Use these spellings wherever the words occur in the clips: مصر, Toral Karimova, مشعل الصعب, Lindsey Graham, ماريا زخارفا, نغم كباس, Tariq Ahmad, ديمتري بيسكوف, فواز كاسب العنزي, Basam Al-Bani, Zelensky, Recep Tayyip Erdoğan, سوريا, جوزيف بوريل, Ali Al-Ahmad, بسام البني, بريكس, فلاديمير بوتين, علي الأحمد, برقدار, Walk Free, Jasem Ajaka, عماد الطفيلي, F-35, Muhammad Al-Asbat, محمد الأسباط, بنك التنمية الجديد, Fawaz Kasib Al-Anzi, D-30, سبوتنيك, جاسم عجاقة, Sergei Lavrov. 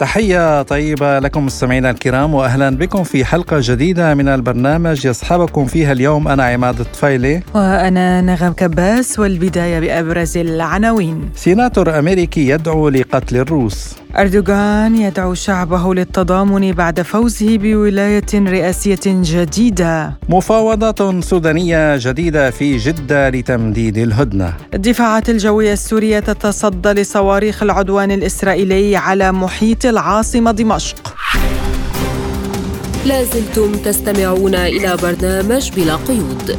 تحية طيبة لكم مستمعينا الكرام، وأهلا بكم في حلقة جديدة من البرنامج يصحبكم فيها اليوم أنا عماد الطفيلي وأنا نغم كباس. والبداية بأبرز العناوين. سيناتور أمريكي يدعو لقتل الروس. أردوغان يدعو شعبه للتضامن بعد فوزه بولاية رئاسية جديدة. مفاوضات سودانية جديدة في جدة لتمديد الهدنة. الدفاعات الجوية السورية تتصدى لصواريخ العدوان الإسرائيلي على محيط العاصمة دمشق. لازلتم تستمعون إلى برنامج بلا قيود.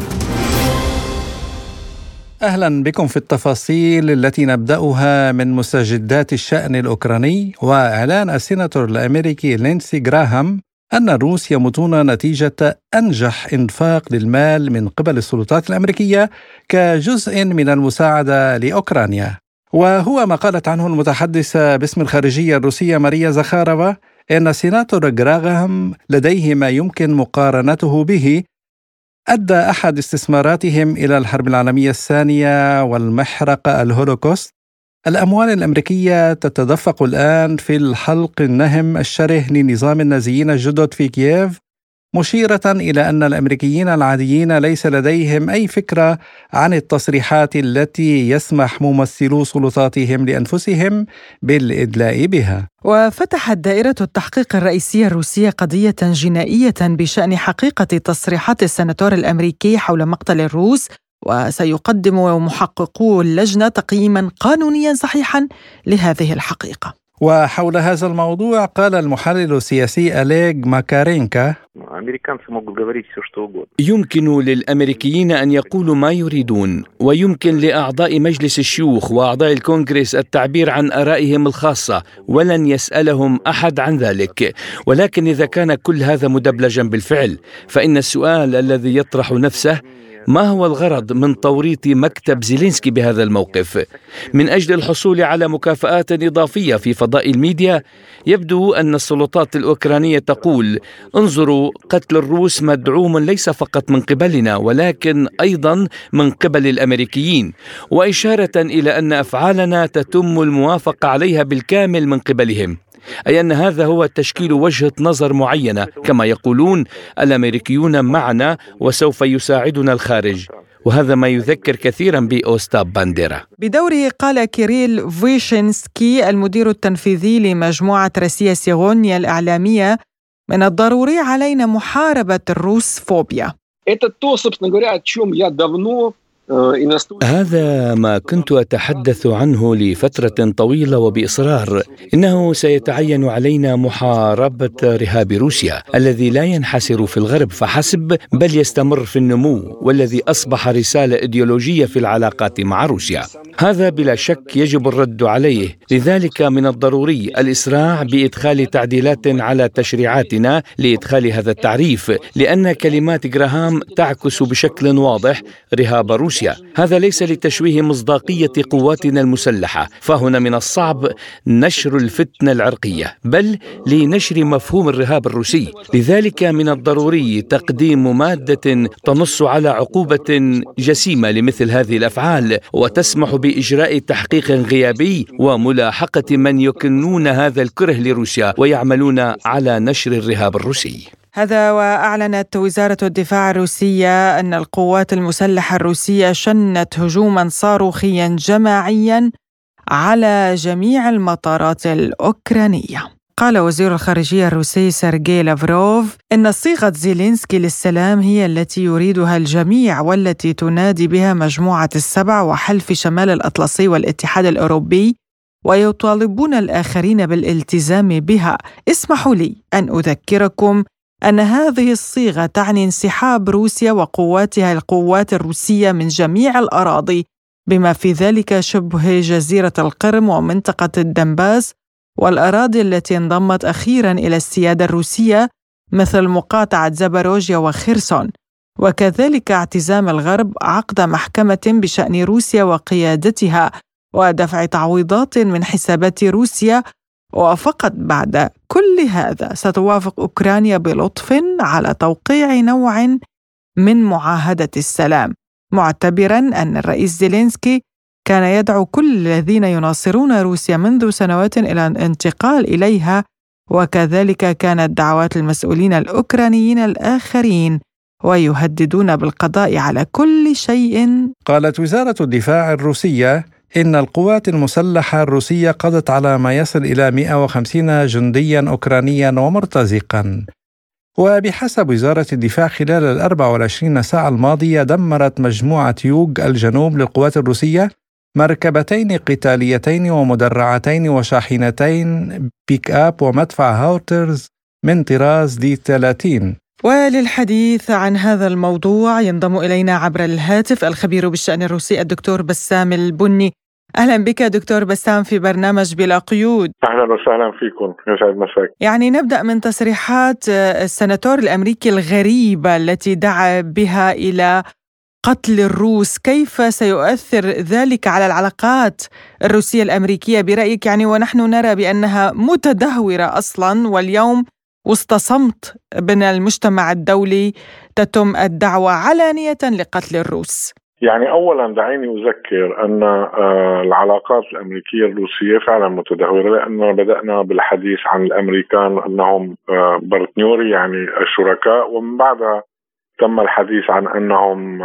أهلا بكم في التفاصيل التي نبدأها من مستجدات الشأن الأوكراني وإعلان السيناتور الأمريكي لينسي جراهام أن الروس يموتون نتيجة أنجح إنفاق للمال من قبل السلطات الأمريكية كجزء من المساعدة لأوكرانيا، وهو ما قالت عنه المتحدثة باسم الخارجية الروسية ماريا زخارفا أن السيناتور جراهام لديه ما يمكن مقارنته به، أدى أحد استثماراتهم إلى الحرب العالمية الثانية والمحرقة الهولوكوست. الأموال الأمريكية تتدفق الآن في الحلق النهم الشره لنظام النازيين الجدد في كييف، مشيرة إلى أن الأمريكيين العاديين ليس لديهم أي فكرة عن التصريحات التي يسمح ممثلو سلطاتهم لأنفسهم بالإدلاء بها. وفتحت دائرة التحقيق الرئيسية الروسية قضية جنائية بشأن حقيقة تصريحات السناتور الأمريكي حول مقتل الروس، وسيقدم محققو اللجنة تقييما قانونيا صحيحا لهذه الحقيقة. وحول هذا الموضوع قال المحلل السياسي أوليغ ماكارينكا: يمكن للأمريكيين أن يقولوا ما يريدون، ويمكن لأعضاء مجلس الشيوخ وأعضاء الكونغرس التعبير عن آرائهم الخاصة، ولن يسألهم أحد عن ذلك. ولكن إذا كان كل هذا مدبلجا بالفعل، فإن السؤال الذي يطرح نفسه: ما هو الغرض من توريط مكتب زيلينسكي بهذا الموقف؟ من أجل الحصول على مكافآت إضافية في فضاء الميديا؟ يبدو أن السلطات الأوكرانية تقول: انظروا، قتل الروس مدعوم ليس فقط من قبلنا، ولكن أيضا من قبل الأمريكيين، وإشارة إلى أن أفعالنا تتم الموافقة عليها بالكامل من قبلهم، أي أن هذا هو تشكيل وجهة نظر معينة. كما يقولون الأمريكيون معنا وسوف يساعدنا الخارج، وهذا ما يذكر كثيرا بأوستاب بانديرا. بدوره قال كيريل فيشنسكي المدير التنفيذي لمجموعة روسيا سيغونيا الإعلامية: من الضروري علينا محاربة الروسفوبيا. هذا ما كنت أتحدث عنه لفترة طويلة وبإصرار، إنه سيتعين علينا محاربة رهاب روسيا الذي لا ينحسر في الغرب فحسب، بل يستمر في النمو، والذي أصبح رسالة إيديولوجية في العلاقات مع روسيا. هذا بلا شك يجب الرد عليه، لذلك من الضروري الإسراع بإدخال تعديلات على تشريعاتنا لإدخال هذا التعريف، لأن كلمات جراهام تعكس بشكل واضح رهاب روسيا. هذا ليس لتشويه مصداقية قواتنا المسلحة، فهنا من الصعب نشر الفتنة العرقية، بل لنشر مفهوم الرهاب الروسي. لذلك من الضروري تقديم مادة تنص على عقوبة جسيمة لمثل هذه الأفعال، وتسمح بإجراء تحقيق غيابي وملاحقة من يكنون هذا الكره لروسيا ويعملون على نشر الرهاب الروسي. هذا وأعلنت وزارة الدفاع الروسية أن القوات المسلحة الروسية شنت هجوما صاروخيا جماعيا على جميع المطارات الأوكرانية. قال وزير الخارجية الروسي سيرجي لافروف إن صيغة زيلينسكي للسلام هي التي يريدها الجميع، والتي تنادي بها مجموعة السبع وحلف شمال الأطلسي والاتحاد الأوروبي، ويطالبون الآخرين بالالتزام بها. اسمحوا لي أن أذكركم أن هذه الصيغة تعني انسحاب روسيا وقواتها القوات الروسية من جميع الأراضي، بما في ذلك شبه جزيرة القرم ومنطقة الدنباس والأراضي التي انضمت أخيرا إلى السيادة الروسية مثل مقاطعة زاباروجيا وخيرسون، وكذلك اعتزام الغرب عقد محكمة بشأن روسيا وقيادتها ودفع تعويضات من حسابات روسيا. وفقط بعد كل هذا ستوافق أوكرانيا بلطف على توقيع نوع من معاهدة السلام، معتبراً أن الرئيس زيلينسكي كان يدعو كل الذين يناصرون روسيا منذ سنوات إلى الانتقال إليها، وكذلك كانت دعوات المسؤولين الأوكرانيين الآخرين، ويهددون بالقضاء على كل شيء. قالت وزارة الدفاع الروسية إن القوات المسلحة الروسية قضت على ما يصل إلى 150 جندياً أوكرانياً ومرتزقاً. وبحسب وزارة الدفاع خلال 24 ساعة الماضية دمرت مجموعة يوغ الجنوب للقوات الروسية مركبتين قتاليتين ومدرعتين وشاحنتين بيك أب ومدفع هاوترز من طراز D-30. وللحديث عن هذا الموضوع ينضم إلينا عبر الهاتف الخبير بالشأن الروسي الدكتور بسام البني. أهلا بك دكتور بسام في برنامج بلا قيود. أهلا وسهلا فيكم، يسعد مساك. يعني نبدأ من تصريحات السناتور الأمريكي الغريبة التي دعا بها إلى قتل الروس، كيف سيؤثر ذلك على العلاقات الروسية الأمريكية برأيك؟ يعني ونحن نرى بأنها متدهورة أصلا، واليوم وسط صمت بين المجتمع الدولي تتم الدعوة علانية لقتل الروس. يعني أولا دعيني أذكر أن العلاقات الأمريكية الروسية فعلا متدهورة، لأننا بدأنا بالحديث عن الأمريكان أنهم بارتنيوري يعني الشركاء، ومن بعدها تم الحديث عن أنهم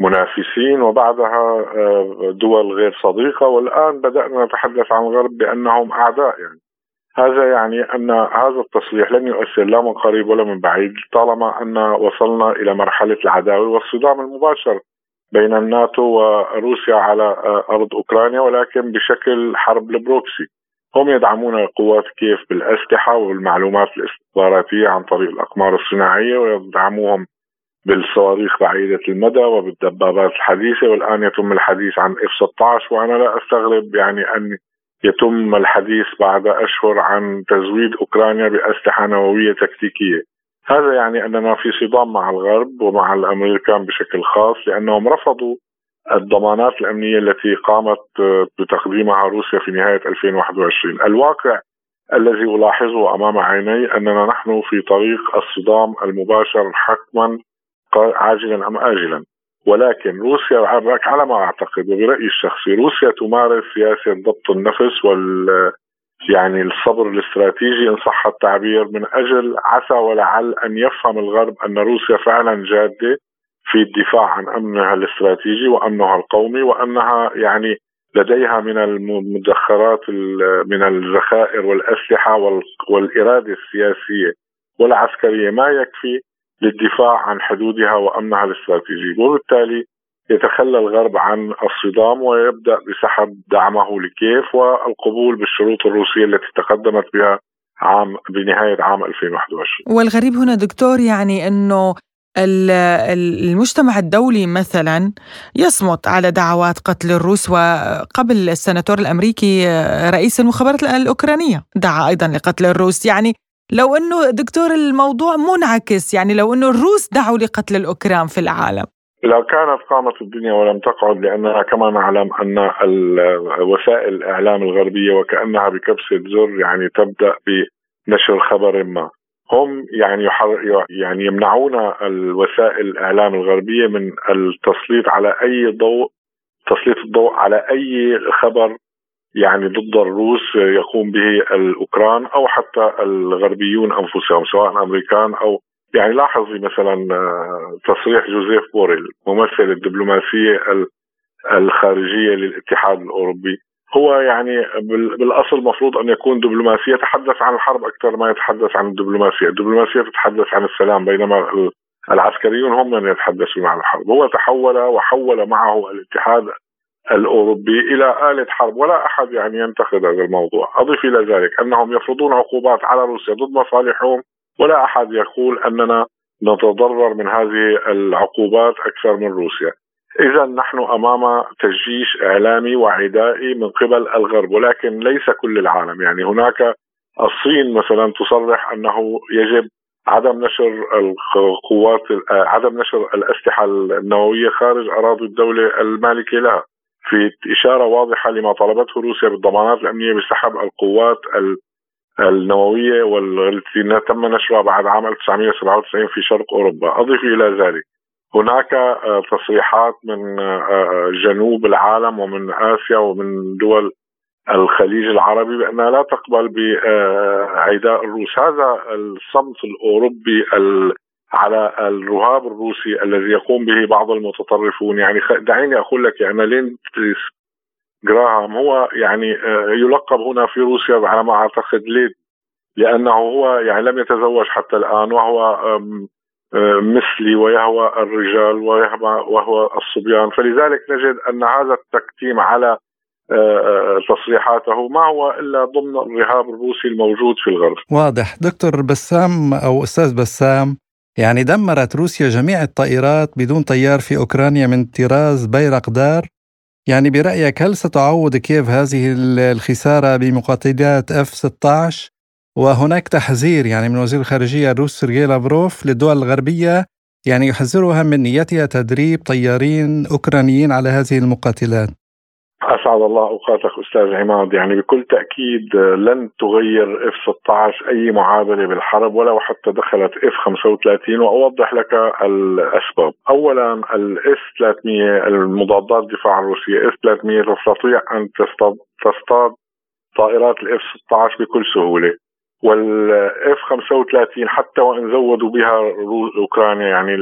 منافسين، وبعدها دول غير صديقة، والآن بدأنا نتحدث عن الغرب بأنهم أعداء. يعني هذا يعني أن هذا التصريح لن يؤثر لا من قريب ولا من بعيد، طالما أن وصلنا إلى مرحلة العداوة والصدام المباشر بين الناتو وروسيا على أرض أوكرانيا، ولكن بشكل حرب البروكسي. هم يدعمون قوات كييف بالأسلحة والمعلومات الاستخباراتية عن طريق الأقمار الصناعية، ويدعموهم بالصواريخ بعيدة المدى وبالدبابات الحديثة، والآن يتم الحديث عن F-16. وأنا لا أستغرب يعني أن يتم الحديث بعد أشهر عن تزويد أوكرانيا بأسلحة نووية تكتيكية. هذا يعني أننا في صدام مع الغرب ومع الأمريكان بشكل خاص، لأنهم رفضوا الضمانات الأمنية التي قامت بتقديمها روسيا في نهاية 2021. الواقع الذي ألاحظه أمام عيني أننا نحن في طريق الصدام المباشر حتما، عاجلا أم آجلا. ولكن روسيا على ما أعتقد وبرأيي الشخصي روسيا تمارس سياسة ضبط النفس يعني الصبر الاستراتيجي إن صح التعبير، من أجل عسى ولعل أن يفهم الغرب أن روسيا فعلا جادة في الدفاع عن أمنها الاستراتيجي وأمنها القومي، وأنها يعني لديها من المدخرات من الذخائر والأسلحة والإرادة السياسية والعسكرية ما يكفي للدفاع عن حدودها وأمنها الاستراتيجي. وبالتالي يتخلى الغرب عن الصدام ويبدأ بسحب دعمه لكييف والقبول بالشروط الروسية التي تقدمت بها بنهاية عام 2021. والغريب هنا دكتور يعني أنه المجتمع الدولي مثلا يصمت على دعوات قتل الروس، وقبل السناتور الأمريكي رئيس المخابرات الأوكرانية دعا أيضا لقتل الروس. يعني لو أنه دكتور الموضوع منعكس، يعني لو أنه الروس دعوا لقتل الأوكران في العالم لو كانت قامت الدنيا ولم تقعد، لأننا كما نعلم أن وسائل الإعلام الغربية وكأنها بكبسة زر يعني تبدأ بنشر خبر ما. هم يعني يمنعون الوسائل الإعلام الغربية من التسليط على أي ضوء، تسليط الضوء على أي خبر يعني ضد الروس يقوم به الأوكران أو حتى الغربيون أنفسهم سواء أمريكان أو يعني لاحظي مثلا تصريح جوزيف بوريل ممثل الدبلوماسية الخارجية للاتحاد الأوروبي. هو يعني بالأصل مفروض أن يكون دبلوماسية يتحدث عن الحرب أكثر ما يتحدث عن الدبلوماسية. الدبلوماسية تتحدث عن السلام بينما العسكريون هم من يتحدثون عن الحرب. هو تحول وحول معه الاتحاد الأوروبي إلى آلة حرب، ولا أحد يعني ينتقد هذا الموضوع. أضيف إلى ذلك أنهم يفرضون عقوبات على روسيا ضد مصالحهم، ولا أحد يقول أننا نتضرر من هذه العقوبات أكثر من روسيا. إذا نحن أمام تجيش إعلامي وعدائي من قبل الغرب، ولكن ليس كل العالم. يعني هناك الصين مثلا تصرح أنه يجب عدم نشر عدم نشر الأسلحة النووية خارج أراضي الدولة المالكة لها. في إشارة واضحة لما طلبته روسيا بالضمانات الأمنية بسحب القوات النووية والتي تم نشرها بعد عام 1997 في شرق أوروبا. أضيف إلى ذلك هناك تصريحات من جنوب العالم ومن آسيا ومن دول الخليج العربي بأنها لا تقبل بإعداء الروس. هذا الصمت الأوروبي على الرهاب الروسي الذي يقوم به بعض المتطرفون، يعني دعيني أقول لك يعني ليندسي جراهام هو يعني يلقب هنا في روسيا على ما أعتقد ليد، لأنه هو يعني لم يتزوج حتى الآن، وهو مثلي ويهوى الرجال وهو الصبيان. فلذلك نجد أن هذا التكتيم على تصريحاته ما هو إلا ضمن الرهاب الروسي الموجود في الغرب. واضح. دكتور بسام أو أستاذ بسام، يعني دمرت روسيا جميع الطائرات بدون طيار في أوكرانيا من طراز بيرق دار، يعني برأيك هل ستعوض كييف هذه الخسارة بمقاتلات F-16؟ وهناك تحذير يعني من وزير الخارجية الروس سيرغي لافروف للدول الغربية، يعني يحذرها من نيتها تدريب طيارين أوكرانيين على هذه المقاتلات. أسعد الله أوقاتك أستاذ عماد. يعني بكل تأكيد لن تغير F-16 أي معادلة بالحرب ولو حتى دخلت F-35، وأوضح لك الأسباب. أولا الS-300 المضادات الدفاع الروسية S-300 تستطيع أن تصطاد طائرات F-16 بكل سهولة، والF-35 حتى وإن زودوا بها أوكرانيا يعني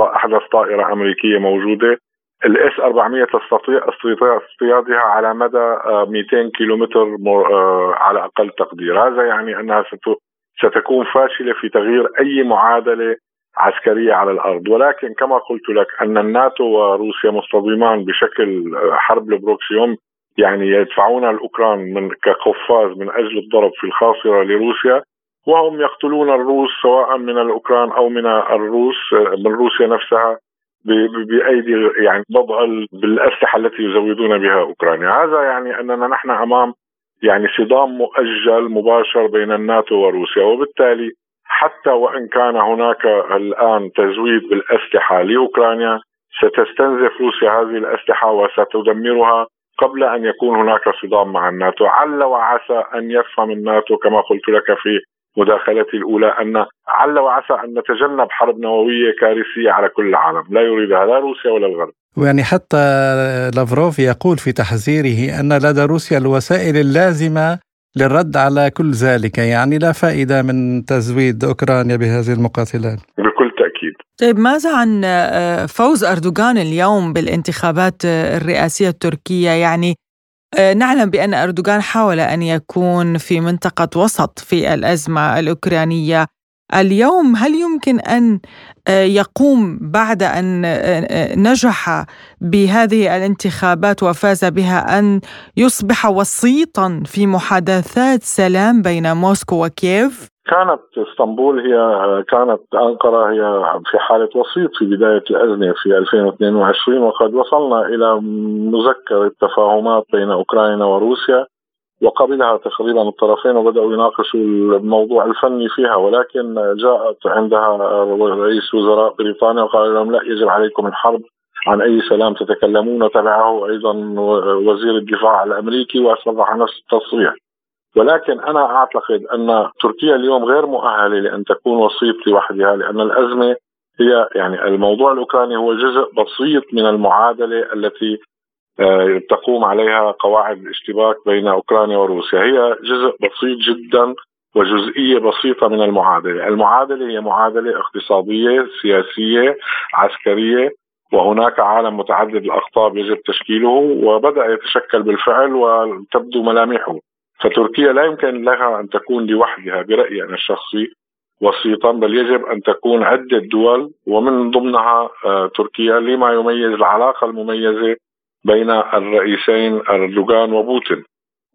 أحدث طائرة أمريكية موجودة، الS-400 تستطيع اصطيادها على مدى 200 كيلومتر على أقل تقدير. هذا يعني أنها ستكون فاشلة في تغيير أي معادلة عسكرية على الأرض. ولكن كما قلت لك أن الناتو وروسيا مصطدمان بشكل حرب البروكسيوم، يعني يدفعون الأوكران كقفاز من أجل الضرب في الخاصرة لروسيا، وهم يقتلون الروس سواء من الأوكران أو من روسيا نفسها بأيدي يعني بالأسلحة التي يزودون بها أوكرانيا. هذا يعني أننا نحن أمام يعني صدام مؤجل مباشر بين الناتو وروسيا، وبالتالي حتى وإن كان هناك الآن تزويد بالأسلحة لأوكرانيا ستستنزف روسيا هذه الأسلحة وستدمرها قبل أن يكون هناك صدام مع الناتو. عل وعسى أن يفهم الناتو كما قلت لك في مداخلتي الأولى أن عل وعسى أن نتجنب حرب نووية كارثية على كل العالم، لا يريدها لا روسيا ولا الغرب. ويعني حتى لافروف يقول في تحذيره أن لدى روسيا الوسائل اللازمة للرد على كل ذلك، يعني لا فائدة من تزويد أوكرانيا بهذه المقاتلات بكل تأكيد. طيب ماذا عن فوز أردوغان اليوم بالانتخابات الرئاسية التركية؟ يعني نعلم بأن أردوغان حاول أن يكون في منطقة وسط في الأزمة الأوكرانية. اليوم هل يمكن أن يقوم بعد أن نجح بهذه الانتخابات وفاز بها أن يصبح وسيطاً في محادثات سلام بين موسكو وكييف؟ كانت اسطنبول كانت أنقرة هي في حالة وسيط في بداية الأزمة في 2022، وقد وصلنا إلى مذكرة التفاهمات بين أوكرانيا وروسيا وقبلها تقريبا الطرفين وبدأوا يناقشوا الموضوع الفني فيها، ولكن جاءت عندها رئيس وزراء بريطانيا وقال لهم لا، يجب عليكم الحرب عن أي سلام تتكلمون. تبعه أيضا وزير الدفاع الأمريكي وأصرح على نفس التصريح. ولكن أنا أعتقد أن تركيا اليوم غير مؤهلة لأن تكون وسيط لوحدها، لأن الأزمة هي يعني الموضوع الأوكراني هو جزء بسيط من المعادلة التي تقوم عليها قواعد الاشتباك بين أوكرانيا وروسيا. هي جزء بسيط جدا وجزئية بسيطة من المعادلة. المعادلة هي معادلة اقتصادية سياسية عسكرية، وهناك عالم متعدد الأقطاب يجب تشكيله وبدأ يتشكل بالفعل وتبدو ملامحه. فتركيا لا يمكن لها أن تكون لوحدها برأيي أنا الشخصي وسيطا، بل يجب أن تكون عدة دول ومن ضمنها تركيا، لما يميز العلاقة المميزة بين الرئيسين أردوغان وبوتين.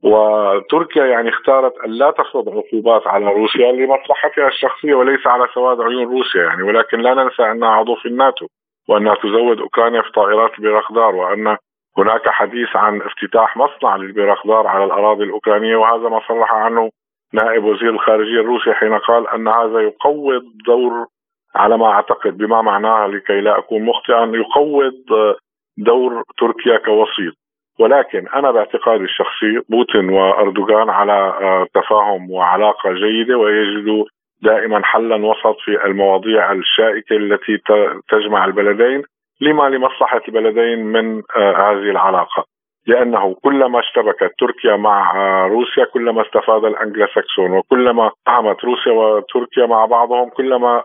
وتركيا يعني اختارت أن لا تفرض عقوبات على روسيا لمصلحتها الشخصية وليس على سواد عيون روسيا يعني. ولكن لا ننسى أنها عضو في الناتو وأنها تزود أوكرانيا في طائرات برقدار، وأن هناك حديث عن افتتاح مصنع للبراخدار على الأراضي الأوكرانية، وهذا ما صرح عنه نائب وزير الخارجية الروسي حين قال أن هذا يقوض دور، على ما أعتقد بما معناه لكي لا أكون مخطئا، يقوض دور تركيا كوسيط. ولكن أنا باعتقادي الشخصي بوتين وأردوغان على تفاهم وعلاقة جيدة، ويجدوا دائما حلا وسط في المواضيع الشائكة التي تجمع البلدين لما لمصلحة البلدين من هذه العلاقة، لأنه كلما اشتبكت تركيا مع روسيا كلما استفاد الأنجلوساكسون، وكلما قامت روسيا وتركيا مع بعضهم كلما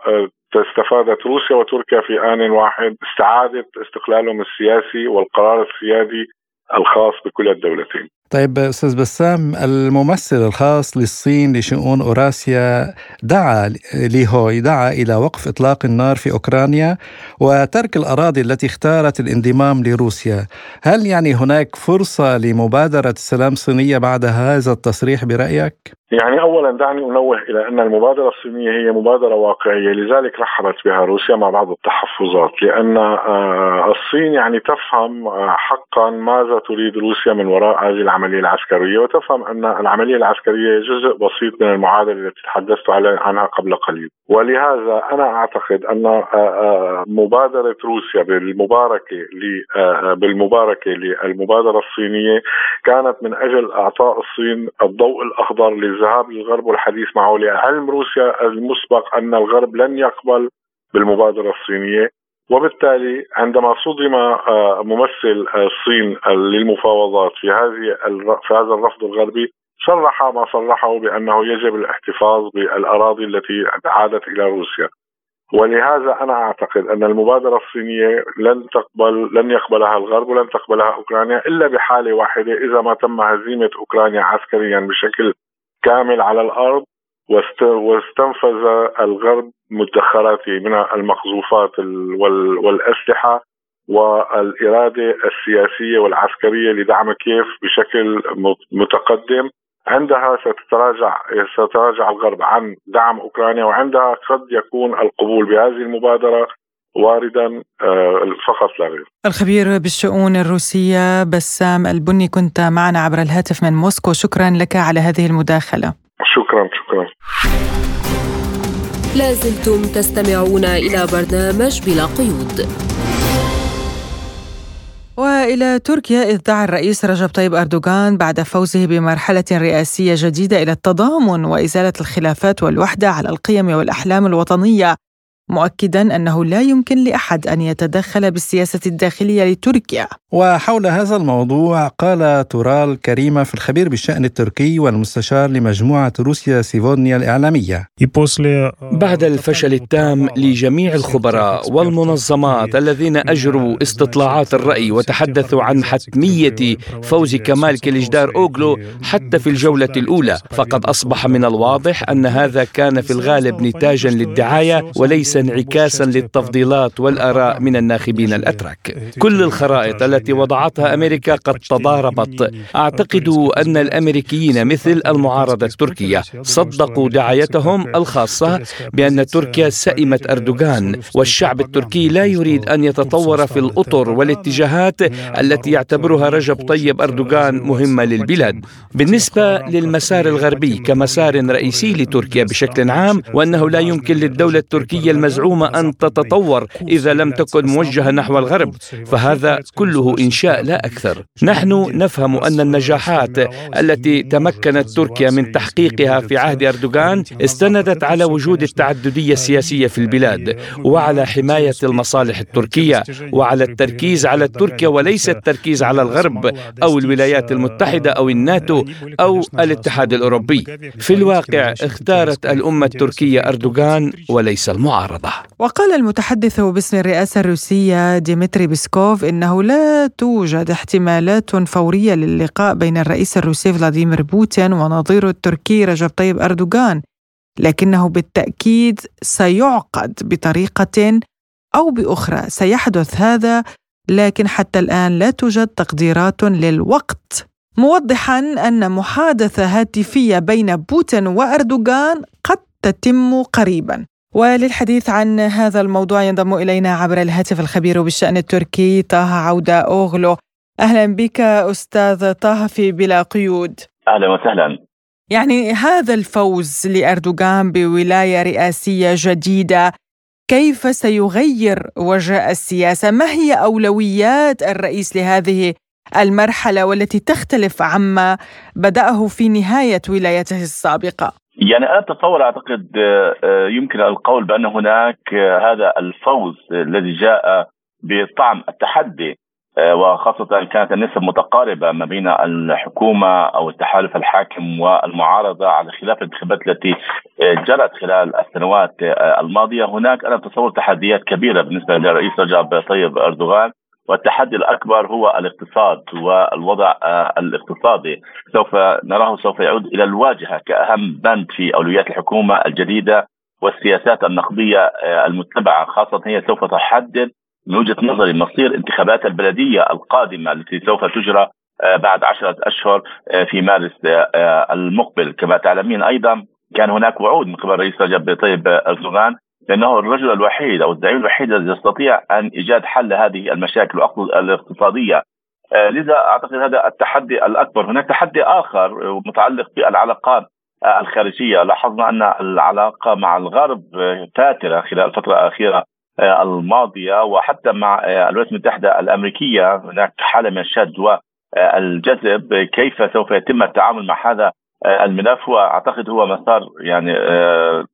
استفادت روسيا وتركيا في آن واحد استعادة استقلالهم السياسي والقرار السيادي الخاص بكل الدولتين. طيب أستاذ بسام، الممثل الخاص للصين لشؤون أوراسيا دعا إلى وقف إطلاق النار في أوكرانيا وترك الأراضي التي اختارت الانضمام لروسيا. هل يعني هناك فرصة لمبادرة السلام الصينية بعد هذا التصريح برأيك؟ يعني أولا دعني أنوه إلى أن المبادرة الصينية هي مبادرة واقعية، لذلك رحبت بها روسيا مع بعض التحفظات، لأن الصين يعني تفهم حقا ماذا تريد روسيا من وراء هذه العملية العسكرية، وتفهم أن العملية العسكرية جزء بسيط من المعادلة التي تحدثت عنها قبل قليل. ولهذا أنا أعتقد أن مبادرة روسيا بالمباركة للمبادرة الصينية كانت من أجل إعطاء الصين الضوء الأخضر للذهاب للغرب والحديث معه، لعلم روسيا المسبق أن الغرب لن يقبل بالمبادرة الصينية. وبالتالي عندما صدم ممثل الصين للمفاوضات في هذا الرفض الغربي، صرح ما صرحه بأنه يجب الاحتفاظ بالأراضي التي عادت إلى روسيا. ولهذا أنا أعتقد أن المبادرة الصينية لن يقبلها الغرب ولن تقبلها أوكرانيا إلا بحالة واحدة، إذا ما تم هزيمة أوكرانيا عسكريا بشكل كامل على الأرض واستنفذ الغرب مدخراته من المقذوفات والأسلحة والإرادة السياسية والعسكرية لدعم كييف بشكل متقدم. عندها سيتراجع الغرب عن دعم أوكرانيا، وعندها قد يكون القبول بهذه المبادرة واردا فقط لا غير. الخبير بالشؤون الروسية بسام البني كنت معنا عبر الهاتف من موسكو، شكرا لك على هذه المداخلة. شكرا. لازلتم تستمعون إلى برنامج بلا قيود. وإلى تركيا، إذ دعا الرئيس رجب طيب أردوغان بعد فوزه بمرحلة رئاسية جديدة إلى التضامن وإزالة الخلافات والوحدة على القيم والأحلام الوطنية، مؤكداً أنه لا يمكن لأحد أن يتدخل بالسياسة الداخلية لتركيا. وحول هذا الموضوع قال تورال كريمة في الخبير بالشأن التركي والمستشار لمجموعة روسيا سيفودنيا الإعلامية. بعد الفشل التام لجميع الخبراء والمنظمات الذين أجروا استطلاعات الرأي وتحدثوا عن حتمية فوز كمال كليجدار أوغلو حتى في الجولة الأولى، فقد أصبح من الواضح أن هذا كان في الغالب نتاجاً للدعاية وليس انعكاسا للتفضيلات والآراء من الناخبين الأتراك. كل الخرائط التي وضعتها أمريكا قد تضاربت. أعتقد أن الأمريكيين مثل المعارضة التركية صدقوا دعايتهم الخاصة بأن تركيا سئمت أردوغان، والشعب التركي لا يريد أن يتطور في الأطر والاتجاهات التي يعتبرها رجب طيب أردوغان مهمة للبلاد. بالنسبة للمسار الغربي كمسار رئيسي لتركيا بشكل عام، وأنه لا يمكن للدولة التركية المزعومة أن تتطور إذا لم تكن موجهة نحو الغرب، فهذا كله إنشاء لا أكثر. نحن نفهم أن النجاحات التي تمكنت تركيا من تحقيقها في عهد أردوغان استندت على وجود التعددية السياسية في البلاد، وعلى حماية المصالح التركية، وعلى التركيز على تركيا وليس التركيز على الغرب أو الولايات المتحدة أو الناتو أو الاتحاد الأوروبي. في الواقع اختارت الأمة التركية أردوغان وليس المعارضة. وقال المتحدث باسم الرئاسة الروسية ديمتري بيسكوف إنه لا توجد احتمالات فورية للقاء بين الرئيس الروسي فلاديمير بوتين ونظيره التركي رجب طيب أردوغان، لكنه بالتأكيد سيعقد بطريقة أو بأخرى، سيحدث هذا، لكن حتى الآن لا توجد تقديرات للوقت، موضحاً أن محادثة هاتفية بين بوتين وأردوغان قد تتم قريباً. وللحديث عن هذا الموضوع ينضم إلينا عبر الهاتف الخبير بالشأن التركي طه عودة أوغلو. أهلا بك أستاذ طه في بلا قيود. أهلا وسهلا. يعني هذا الفوز لأردوغان بولاية رئاسية جديدة، كيف سيغير وجه السياسة؟ ما هي أولويات الرئيس لهذه المرحلة والتي تختلف عما بدأه في نهاية ولايته السابقة؟ يعني أنا أتصور أعتقد يمكن القول بأن هناك هذا الفوز الذي جاء بطعم التحدي، وخاصة كانت النسب متقاربة ما بين الحكومة أو التحالف الحاكم والمعارضة على خلاف الانتخابات التي جرت خلال السنوات الماضية. هناك أنا أتصور تحديات كبيرة بالنسبة للرئيس رجب طيب أردوغان، والتحدي الأكبر هو الاقتصاد والوضع الاقتصادي. سوف يعود إلى الواجهة كأهم بند في أولويات الحكومة الجديدة والسياسات النقدية المتبعة، خاصة هي سوف تحدد من وجهة نظري مصير انتخابات البلدية القادمة التي سوف تجرى بعد 10 أشهر في مارس المقبل. كما تعلمين أيضا كان هناك وعود من قبل الرئيس رجب طيب أردوغان لأنه الرجل الوحيد أو الزعيم الوحيد الذي يستطيع أن إيجاد حل هذه المشاكل الاقتصادية، لذا أعتقد هذا التحدي الأكبر. هناك تحدي آخر متعلق بالعلاقات الخارجية. لاحظنا أن العلاقة مع الغرب فاترة خلال الفترة الأخيرة الماضية، وحتى مع الولايات المتحدة الأمريكية هناك حالة من الشد والجذب. كيف سوف يتم التعامل مع هذا الملف؟ وأعتقد هو مسار يعني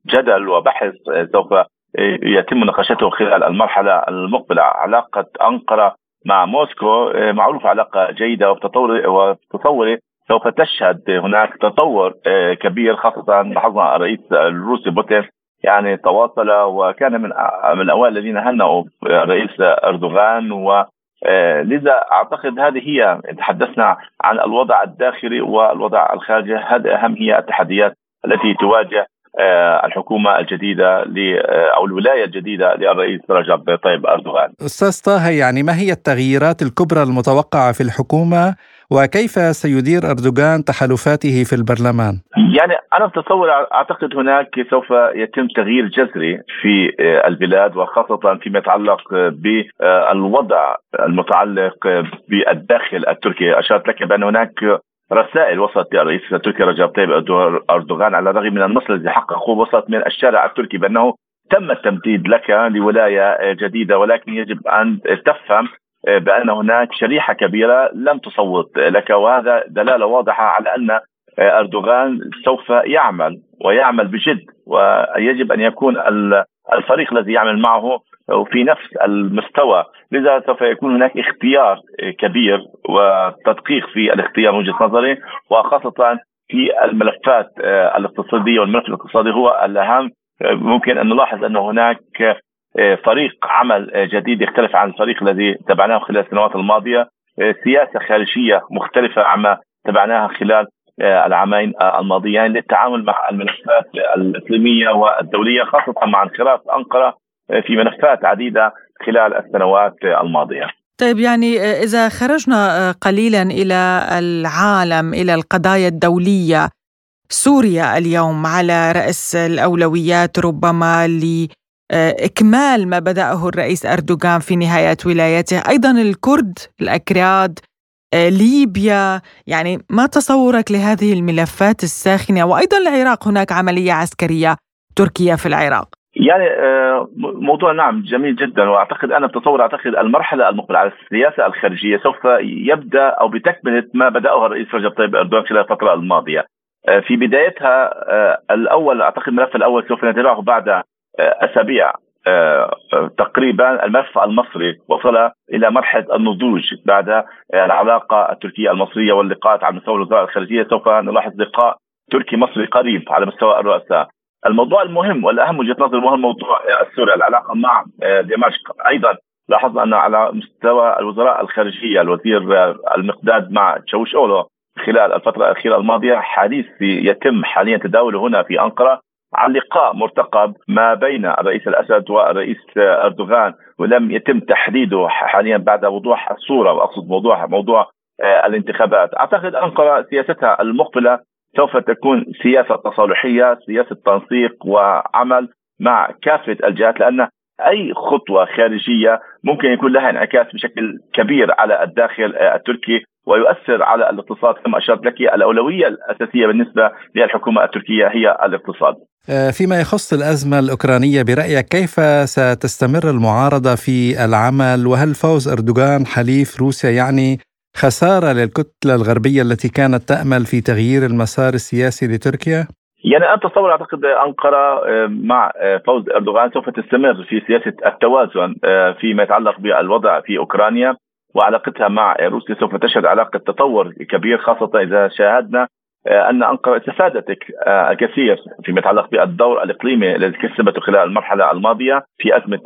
جدل وبحث سوف يتم نقاشته خلال المرحلة المقبلة. علاقة أنقرة مع موسكو معروفة علاقة جيدة، وتصوري سوف تشهد هناك تطور كبير، خاصة لاحظنا الرئيس الروسي بوتين يعني تواصل وكان من أوائل الذين هنأوا الرئيس أردوغان. ولذا أعتقد هذه هي، تحدثنا عن الوضع الداخلي والوضع الخارجي، هذه أهم هي التحديات التي تواجه الحكومة الجديدة أو الولاية الجديدة للرئيس رجب طيب أردوغان. أستاذ طه، يعني ما هي التغييرات الكبرى المتوقعة في الحكومة وكيف سيدير أردوغان تحالفاته في البرلمان؟ يعني أنا أتصور أعتقد هناك سوف يتم تغيير جذري في البلاد، وخاصة فيما يتعلق بالوضع المتعلق بالداخل التركي. أشارت لك بأن هناك رسائل وصلت للرئيس التركي رجب طيب أردوغان على الرغم من النصر الذي حققه، وصلت من الشارع التركي بأنه تم التمديد لك لولاية جديدة، ولكن يجب أن تفهم بأن هناك شريحة كبيرة لم تصوت لك، وهذا دلالة واضحة على أن أردوغان سوف يعمل بجد، ويجب أن يكون الفريق الذي يعمل معه في نفس المستوى. لذا سوف يكون هناك اختيار كبير وتدقيق في الاختيار من وجهة نظري، وخاصة في الملفات الاقتصادية، والملف الاقتصادي هو الأهم. ممكن أن نلاحظ أن هناك فريق عمل جديد يختلف عن الفريق الذي تبعناه خلال السنوات الماضية، سياسة خارجية مختلفة عما تبعناها خلال العامين الماضيين للتعامل مع الملفات الإقليمية والدولية، خاصة مع انخراط أنقرة في ملفات عديدة خلال السنوات الماضية. طيب، يعني إذا خرجنا قليلا إلى العالم، إلى القضايا الدولية، سوريا اليوم على رأس الأولويات ربما لإكمال ما بدأه الرئيس أردوغان في نهاية ولايته، أيضا الكرد الأكراد، ليبيا، يعني ما تصورك لهذه الملفات الساخنة؟ وأيضا العراق، هناك عملية عسكرية تركية في العراق. يعني موضوع نعم جميل جدا، وأعتقد أنا بتصور المرحلة المقبلة على السياسة الخارجية سوف يبدأ أو بتكملة ما بدأه الرئيس رجب طيب أردوغان خلال الفترة الماضية. في بدايتها الأول أعتقد الملف الأول سوف نتابعه بعد أسابيع تقريبا، الملف المصري وصل إلى مرحلة النضوج بعد العلاقة التركية المصرية واللقاءات على مستوى الوزارة الخارجية. سوف نلاحظ لقاء تركي مصري قريب على مستوى الرؤساء. الموضوع المهم والأهم وجهة نظري هو الموضوع السوري، العلاقة مع دمشق. أيضا لاحظنا أن على مستوى الوزراء الخارجية الوزير المقداد مع تشاوش أولو خلال الفترة الأخيرة الماضية حديث يتم حاليا تداوله هنا في أنقرة عن لقاء مرتقب ما بين الرئيس الأسد والرئيس أردوغان، ولم يتم تحديده حاليا بعد وضوح الصورة، وأقصد موضوع الانتخابات. أعتقد أنقرة سياستها المقبلة سوف تكون سياسة تصالحية، سياسة تنسيق وعمل مع كافة الجهات، لأن أي خطوة خارجية ممكن يكون لها انعكاس بشكل كبير على الداخل التركي، ويؤثر على الاقتصاد كما أشرت لك. الأولوية الأساسية بالنسبة للحكومة التركية هي الاقتصاد. فيما يخص الأزمة الأوكرانية برأيك كيف ستستمر المعارضة في العمل، وهل فوز أردوغان حليف روسيا يعني خسارة للكتلة الغربية التي كانت تأمل في تغيير المسار السياسي لتركيا؟ يعني أنا أتصور أعتقد أنقرة مع فوز أردوغان سوف تستمر في سياسة التوازن فيما يتعلق بالوضع في أوكرانيا وعلاقتها مع روسيا. سوف تشهد علاقة تطور كبير، خاصة إذا شاهدنا أن أنقرة استفادت الكثير فيما يتعلق بالدور الإقليمي الذي كسبته خلال المرحلة الماضية في أزمة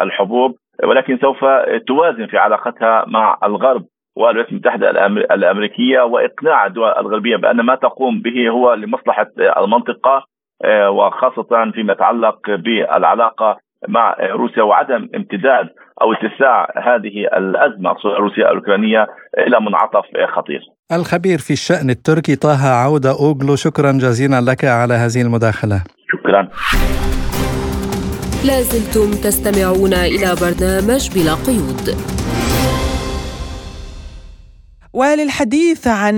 الحبوب، ولكن سوف توازن في علاقتها مع الغرب والولايات المتحدة الأمريكية وإقناع الدول الغربية بأن ما تقوم به هو لمصلحة المنطقة، وخاصة فيما يتعلق بالعلاقة مع روسيا وعدم امتداد أو اتساع هذه الأزمة الروسية الأوكرانية إلى منعطف خطير. الخبير في الشأن التركي طه عودة أوغلو، شكرا جزيلا لك على هذه المداخلة. شكرا. لازلتم تستمعون إلى برنامج بلا قيود. وللحديث عن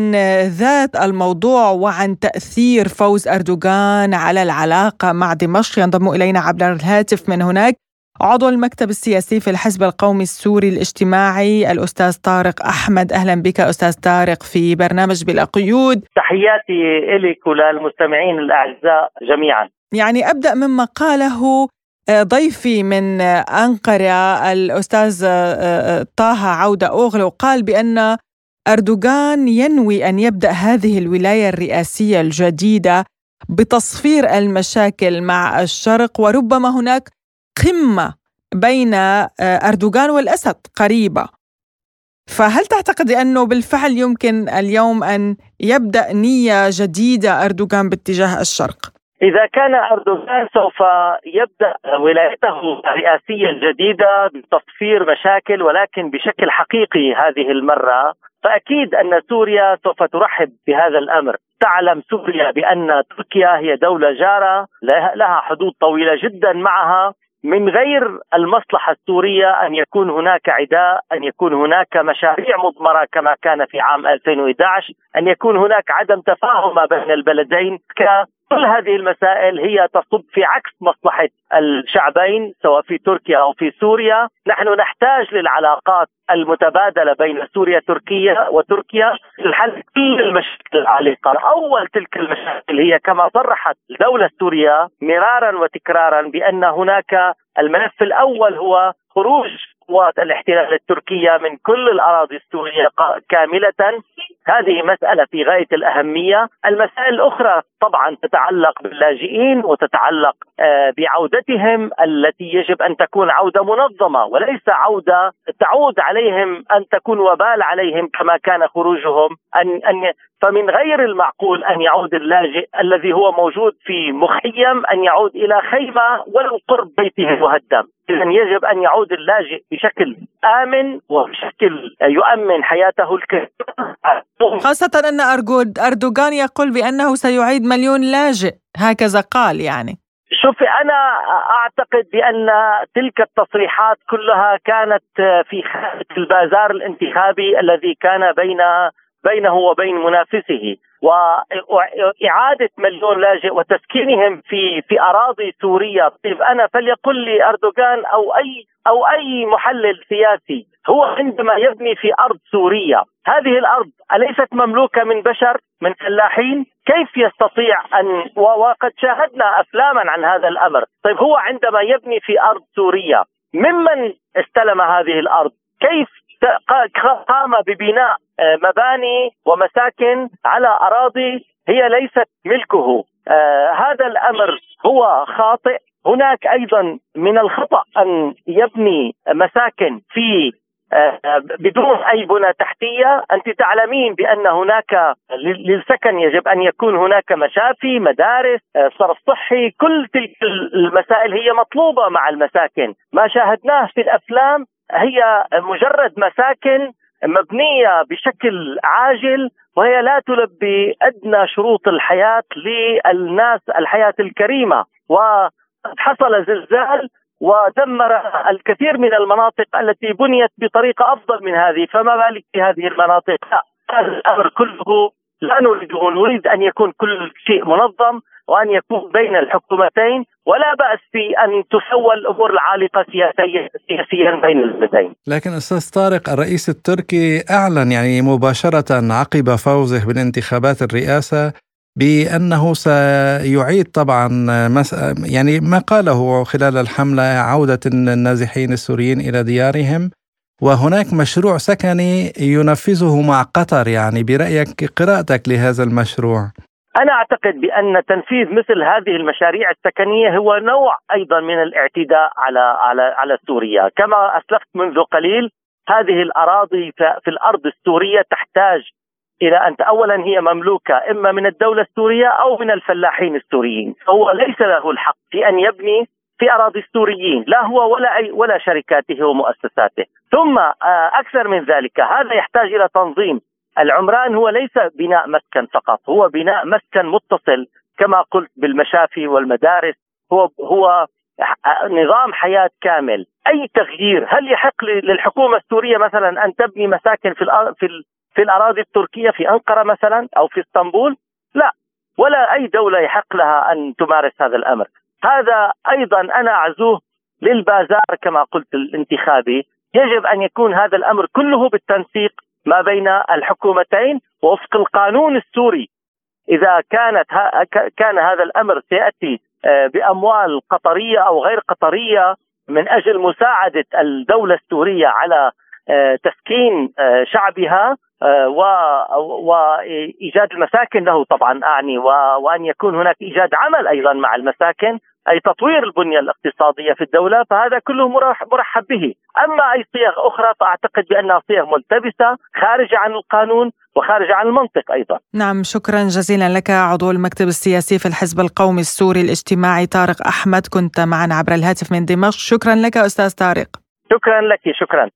ذات الموضوع وعن تأثير فوز أردوغان على العلاقة مع دمشق، ينضم إلينا عبر الهاتف من هناك عضو المكتب السياسي في الحزب القومي السوري الاجتماعي الأستاذ طارق أحمد. أهلا بك أستاذ طارق في برنامج بلا قيود. تحياتي إليك وللمستمعين الأعزاء جميعا. يعني أبدأ مما قاله ضيفي من أنقرة الأستاذ طه عودة أوغلو، قال بأن أردوغان ينوي أن يبدأ هذه الولاية الرئاسية الجديدة بتصفير المشاكل مع الشرق، وربما هناك قمة بين أردوغان والأسد قريبة. فهل تعتقد أنه بالفعل يمكن اليوم أن يبدأ نية جديدة أردوغان باتجاه الشرق؟ إذا كان أردوغان سوف يبدأ ولايته الرئاسية الجديدة بتصفير مشاكل ولكن بشكل حقيقي هذه المرة، فأكيد أن سوريا سوف ترحب بهذا الأمر. تعلم سوريا بأن تركيا هي دولة جارة لها حدود طويلة جدا معها، من غير المصلحة السورية أن يكون هناك عداء، أن يكون هناك مشاريع مضمرة كما كان في عام 2011، أن يكون هناك عدم تفاهم بين البلدين. كل هذه المسائل هي تصب في عكس مصلحة الشعبين سواء في تركيا أو في سوريا. نحن نحتاج للعلاقات المتبادلة بين سوريا تركيا وتركيا لحل كل المشاكل العالقة. أول تلك المشاكل هي كما صرحت الدولة السورية مرارا وتكرارا بأن هناك الملف الأول هو خروج قوات الاحتلال التركية من كل الأراضي السورية كاملة. هذه مسألة في غاية الأهمية. المسائل الأخرى طبعا تتعلق باللاجئين وتتعلق بعودتهم التي يجب أن تكون عودة منظمة وليس عودة تعود عليهم أن تكون وبال عليهم كما كان خروجهم. فمن غير المعقول أن يعود اللاجئ الذي هو موجود في مخيم أن يعود إلى خيمة ولو قرب بيته المهدم. إذن يجب أن يعود اللاجئ بشكل آمن وبشكل يؤمن حياته الكريمة، خاصة أن أردوغان يقول بأنه سيعيد 1,000,000 لاجئ، هكذا قال. يعني شوفي، أنا أعتقد بأن تلك التصريحات كلها كانت في البازار الانتخابي الذي كان بينه وبين منافسه، وإعادة 1,000,000 لاجئ وتسكينهم في أراضي سورية. طيب أنا فليقل لي أردوغان أو أي محلل سياسي، هو عندما يبني في أرض سورية، هذه الأرض أليست مملوكة من بشر، من فلاحين؟ كيف يستطيع أن وقد شاهدنا أفلاما عن هذا الأمر. طيب هو عندما يبني في أرض سورية، ممن استلم هذه الأرض؟ كيف قام ببناء مباني ومساكن على أراضي هي ليست ملكه؟ هذا الأمر هو خاطئ. هناك أيضا من الخطأ أن يبني مساكن في بدون أي بنى تحتية. أنت تعلمين بأن هناك للسكن يجب أن يكون هناك مشافي، مدارس، صرف صحي. كل تلك المسائل هي مطلوبة مع المساكن. ما شاهدناه في الأفلام هي مجرد مساكن مبنية بشكل عاجل وهي لا تلبي أدنى شروط الحياة للناس، الحياة الكريمة. وحصل زلزال ودمر الكثير من المناطق التي بنيت بطريقة أفضل من هذه، فما بالك بهذه المناطق؟ هذا الأمر كله لا نريده، نريد أن يكون كل شيء منظم وأن يكون بين الحكومتين، ولا بأس في أن تسوى الأمور العالقة سياسيا بين البلدين. لكن أستاذ طارق، الرئيس التركي أعلن يعني مباشرة عقب فوزه بالانتخابات الرئاسة بأنه سيعيد طبعا يعني ما قاله خلال الحملة، عودة النازحين السوريين إلى ديارهم، وهناك مشروع سكني ينفذه مع قطر. يعني برأيك، قراءتك لهذا المشروع؟ أنا أعتقد بأن تنفيذ مثل هذه المشاريع السكنية هو نوع أيضا من الاعتداء على سوريا. كما أسلفت منذ قليل، هذه الأراضي في الأرض السورية تحتاج إلى أن أولا هي مملوكة إما من الدولة السورية أو من الفلاحين السوريين، فهو ليس له الحق في أن يبني في أراضي السوريين، لا هو ولا شركاته ومؤسساته. ثم أكثر من ذلك، هذا يحتاج إلى تنظيم. العمران هو ليس بناء مسكن فقط، هو بناء مسكن متصل كما قلت بالمشافي والمدارس، هو نظام حياة كامل. أي تغيير، هل يحق للحكومة السورية مثلا أن تبني مساكن في الأراضي التركية في أنقرة مثلا أو في اسطنبول؟ لا، ولا أي دولة يحق لها أن تمارس هذا الأمر. هذا أيضا أنا أعزوه للبازار كما قلت الانتخابي. يجب أن يكون هذا الأمر كله بالتنسيق ما بين الحكومتين ووفق القانون السوري. إذا كان هذا الأمر سيأتي بأموال قطرية أو غير قطرية من أجل مساعدة الدولة السورية على تسكين شعبها وإيجاد المساكن له طبعا، أعني وأن يكون هناك إيجاد عمل أيضا مع المساكن، أي تطوير البنية الاقتصادية في الدولة، فهذا كله مرحب به. أما أي صيغ أخرى فأعتقد بأنها صيغ ملتبسة خارجة عن القانون وخارج عن المنطق أيضا. نعم، شكرا جزيلا لك. عضو المكتب السياسي في الحزب القومي السوري الاجتماعي طارق أحمد كنت معنا عبر الهاتف من دمشق. شكرا لك أستاذ طارق. شكرا لك. شكرا.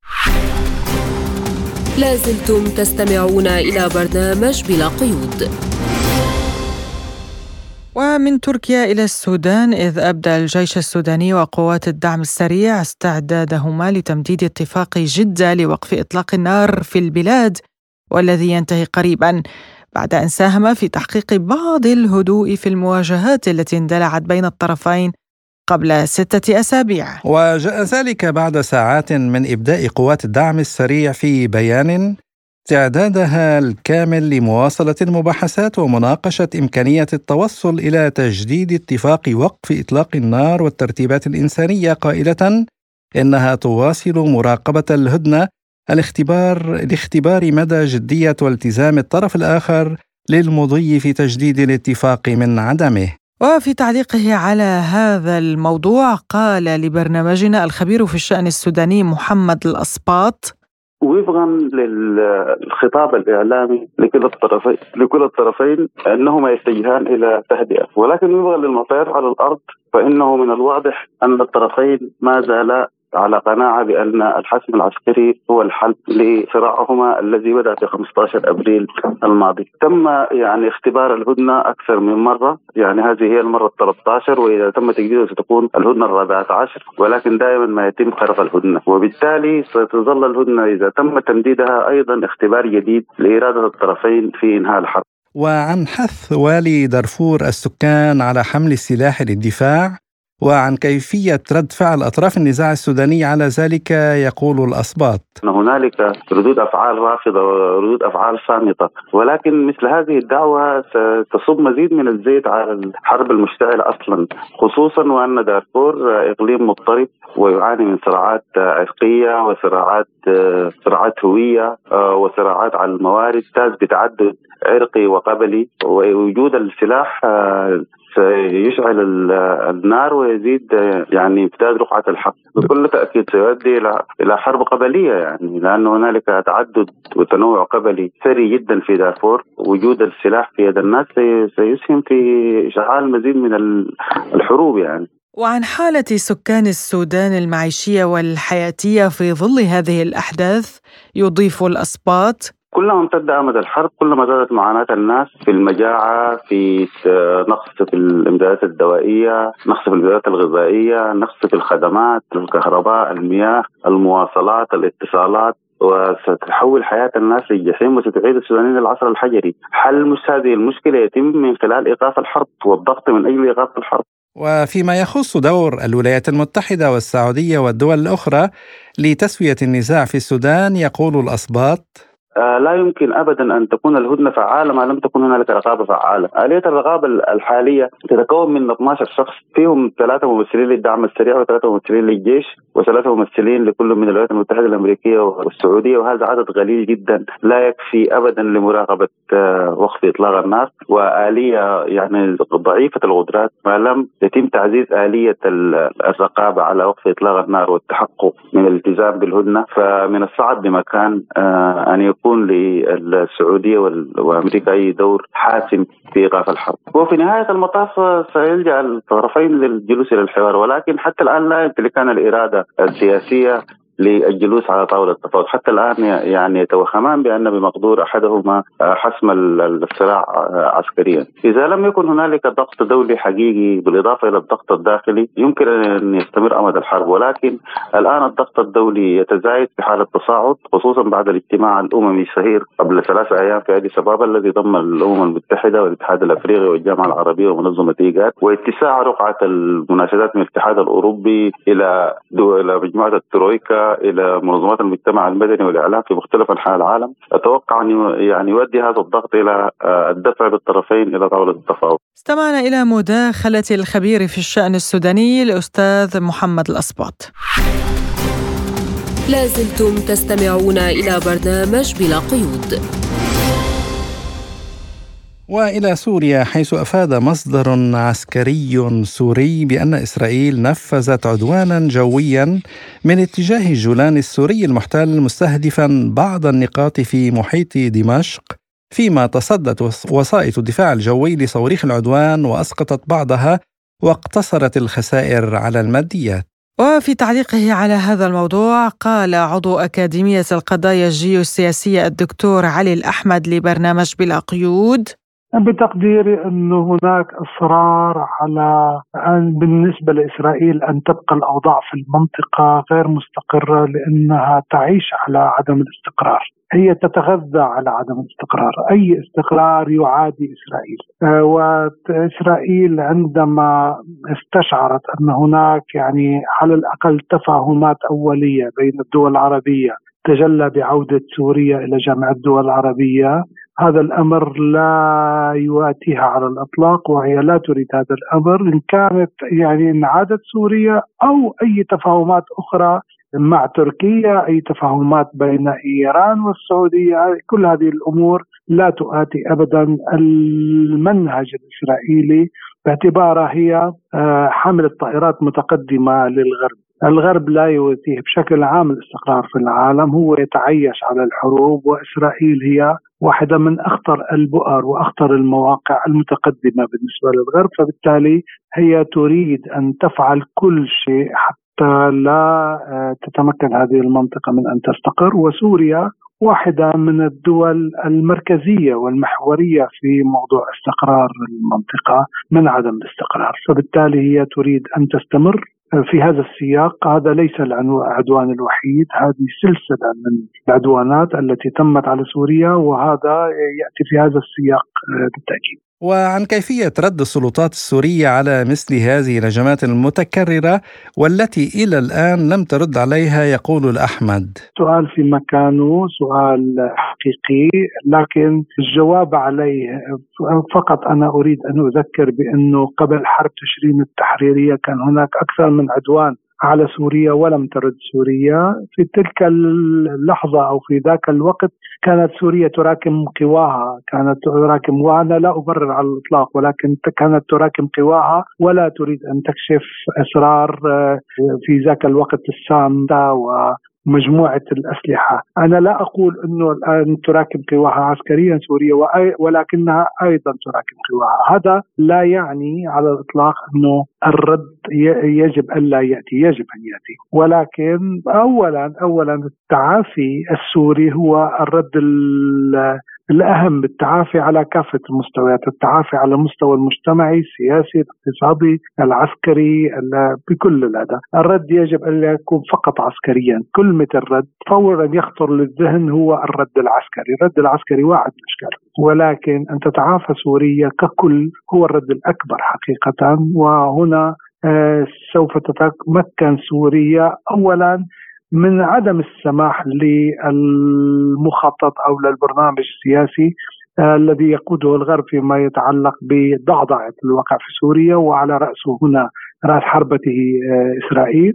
لازلتم تستمعون إلى برنامج بلا قيود. ومن تركيا إلى السودان، إذ أبدى الجيش السوداني وقوات الدعم السريع استعدادهما لتمديد اتفاق جدة لوقف إطلاق النار في البلاد، والذي ينتهي قريبا بعد أن ساهم في تحقيق بعض الهدوء في المواجهات التي اندلعت بين الطرفين قبل 6 أسابيع. وجاء ذلك بعد ساعات من إبداء قوات الدعم السريع في بيان استعدادها الكامل لمواصلة المباحثات ومناقشة إمكانية التوصل إلى تجديد اتفاق وقف إطلاق النار والترتيبات الإنسانية، قائلة إنها تواصل مراقبة الهدنة لاختبار مدى جدية والتزام الطرف الآخر للمضي في تجديد الاتفاق من عدمه. وفي تعليقه على هذا الموضوع قال لبرنامجنا الخبير في الشأن السوداني محمد الأسباط: وفقا للخطاب الإعلامي لكل الطرفين أنهما يتجهان إلى تهدئة، ولكن وفقا للمعطيات على الأرض فإنه من الواضح أن الطرفين ما زالا على قناعة بأن الحسم العسكري هو الحل لصراعهما الذي بدأ في 15 أبريل الماضي. تم يعني اختبار الهدنة أكثر من مرة، يعني هذه هي المرة 13، وإذا تم تجديدها ستكون الهدنة 14، ولكن دائما ما يتم خرق الهدنة، وبالتالي ستظل الهدنة إذا تم تمديدها أيضا اختبار جديد لإرادة الطرفين في إنهاء الحرب. وعن حث والي دارفور السكان على حمل السلاح للدفاع وعن كيفية رد فعل أطراف النزاع السوداني على ذلك يقول الأسباط: هنالك ردود أفعال رافضة وردود أفعال صامتة، ولكن مثل هذه الدعوة ستصب مزيد من الزيت على الحرب المشتعلة أصلا، خصوصا وأن دارفور إقليم مضطرب ويعاني من صراعات عرقية وصراعات هوية وصراعات على الموارد بتعدد عرقي وقبلي، ووجود السلاح سيشعل النار ويزيد يعني امتداد رقعة الحرب. بكل تأكيد سيؤدي إلى حرب قبلية، يعني لأن هنالك تعدد وتنوع قبلي ثري جدا في دارفور. وجود السلاح في يد الناس سيسهم في إشعال مزيد من الحروب يعني. وعن حالة سكان السودان المعيشية والحياتية في ظل هذه الأحداث يضيف الأسباط: كلما امتد أمد الحرب كلما زادت معاناة الناس في المجاعة، في نقص في الإمدادات الدوائية، نقص في الإمدادات الغذائية، نقص في الخدمات، الكهرباء، المياه، المواصلات، الاتصالات، وستحول حياة الناس للجحيم وستعيد السودانيين للعصر الحجري. حل هذه المشكلة يتم من خلال إيقاف الحرب والضغط من أجل إيقاف الحرب. وفيما يخص دور الولايات المتحدة والسعودية والدول الأخرى لتسوية النزاع في السودان، يقول الأصباط: لا يمكن أبدا أن تكون الهدنة فعالة ما لم تكن هناك رقابة فعالة. آلية الرقابة الحالية تتكون من 12 شخص، فيهم 3 ممثلين للدعم السريع و3 ممثلين للجيش و3 ممثلين لكل من الولايات المتحدة الأمريكية والسعودية، وهذا عدد قليل جدا لا يكفي أبدا لمراقبة وقف إطلاق النار، وآلية يعني ضعيفة القدرات ما لم يتم تعزيز آلية الرقابة على وقف إطلاق النار والتحقق من الالتزام بالهدنة. فمن الصعب بمكان أن يكون للسعودية وأمريكا أي دور حاسم في إيقاف الحرب. وفي نهاية المطاف سيلجأ الطرفين للجلوس إلى الحوار، ولكن حتى الآن لا يمتلكان الإرادة السياسية للجلوس على طاولة التفاوض. حتى الآن يعني يتوهمان بأن بمقدور أحدهما حسم الصراع عسكريا. إذا لم يكن هنالك ضغط دولي حقيقي بالإضافة إلى الضغط الداخلي يمكن أن يستمر أمد الحرب، ولكن الآن الضغط الدولي يتزايد في حالة تصاعد، خصوصا بعد الاجتماع الأممي الشهير قبل 3 أيام في أديس أبابا الذي ضم الأمم المتحدة والاتحاد الأفريقي والجامعة العربية ومنظمة إيجاد، واتساع رقعة المناشدات من الاتحاد الأوروبي إلى مجموعة الترويكا إلى منظمات المجتمع المدني والإعلام في مختلف أنحاء العالم. أتوقع أن يؤدي هذا الضغط إلى الدفع بالطرفين إلى طاولة التفاوض. استمعنا إلى مداخلة الخبير في الشأن السوداني الأستاذ محمد الأصباط. لازلتم تستمعون إلى برنامج بلا قيود. وإلى سوريا، حيث أفاد مصدر عسكري سوري بأن إسرائيل نفذت عدوانا جويا من اتجاه الجولان السوري المحتل، مستهدفا بعض النقاط في محيط دمشق، فيما تصدت وسائط الدفاع الجوي لصواريخ العدوان وأسقطت بعضها، واقتصرت الخسائر على الماديات. وفي تعليقه على هذا الموضوع قال عضو أكاديمية القضايا الجيوسياسية الدكتور علي الأحمد لبرنامج بلا قيود: بتقديري أنه هناك إصرار على أن بالنسبة لإسرائيل أن تبقى الأوضاع في المنطقة غير مستقرة، لأنها تعيش على عدم الاستقرار، هي تتغذى على عدم الاستقرار، أي استقرار يعادي إسرائيل. وإسرائيل عندما استشعرت أن هناك يعني على الأقل تفاهمات أولية بين الدول العربية تجلى بعودة سوريا إلى جامعة الدول العربية، هذا الأمر لا يؤاتيها على الإطلاق، وهي لا تريد هذا الأمر، إن كانت يعني إن عادت سوريا أو أي تفاهمات أخرى مع تركيا، أي تفاهمات بين إيران والسعودية، كل هذه الأمور لا تؤاتي أبدا المنهج الإسرائيلي، باعتبارها هي حاملة طائرات متقدمة للغرب. الغرب لا يؤاتيه بشكل عام الاستقرار في العالم، هو يتعيش على الحروب، وإسرائيل هي واحدة من أخطر البؤر وأخطر المواقع المتقدمة بالنسبة للغرب، فبالتالي هي تريد أن تفعل كل شيء حتى لا تتمكن هذه المنطقة من أن تستقر. وسوريا واحدة من الدول المركزية والمحورية في موضوع استقرار المنطقة من عدم الاستقرار، فبالتالي هي تريد أن تستمر في هذا السياق. هذا ليس العدوان الوحيد، هذه سلسلة من العدوانات التي تمت على سوريا، وهذا يأتي في هذا السياق بالتأكيد. وعن كيفية رد السلطات السورية على مثل هذه الهجمات المتكررة والتي إلى الآن لم ترد عليها، يقول الأحمد: سؤال في مكانه، سؤال حقيقي، لكن الجواب عليه فقط أنا أريد أن أذكر بأنه قبل حرب تشرين التحريرية كان هناك أكثر من عدوان على سوريا ولم ترد سوريا. في تلك اللحظة أو في ذاك الوقت كانت سوريا تراكم قواها، كانت تراكم، وأنا لا أبرر على الإطلاق، ولكن كانت تراكم قواها ولا تريد أن تكشف أسرار في ذاك الوقت السامة ومجموعة الأسلحة. أنا لا أقول أنه الآن تراكم قواها عسكريا سوريا، ولكنها أيضا تراكم قواها. هذا لا يعني على الإطلاق أنه الرد يجب أن لا يأتي، يجب أن يأتي، ولكن أولا التعافي السوري هو الرد الأهم التعافي على كافة المستويات، التعافي على المستوى المجتمعي، السياسي، الاقتصادي، العسكري، بكل هذا. الرد يجب أن لا يكون فقط عسكريا. كلمة الرد فورا يخطر للذهن هو الرد العسكري. الرد العسكري واعد الأشكال، ولكن أن تتعافى سوريا ككل هو الرد الأكبر حقيقة. وهنا سوف تتمكن سوريا أولا من عدم السماح للمخطط أو للبرنامج السياسي الذي يقوده الغرب فيما يتعلق بضعضعة الواقع في سوريا، وعلى رأسه هنا رأس حربته إسرائيل.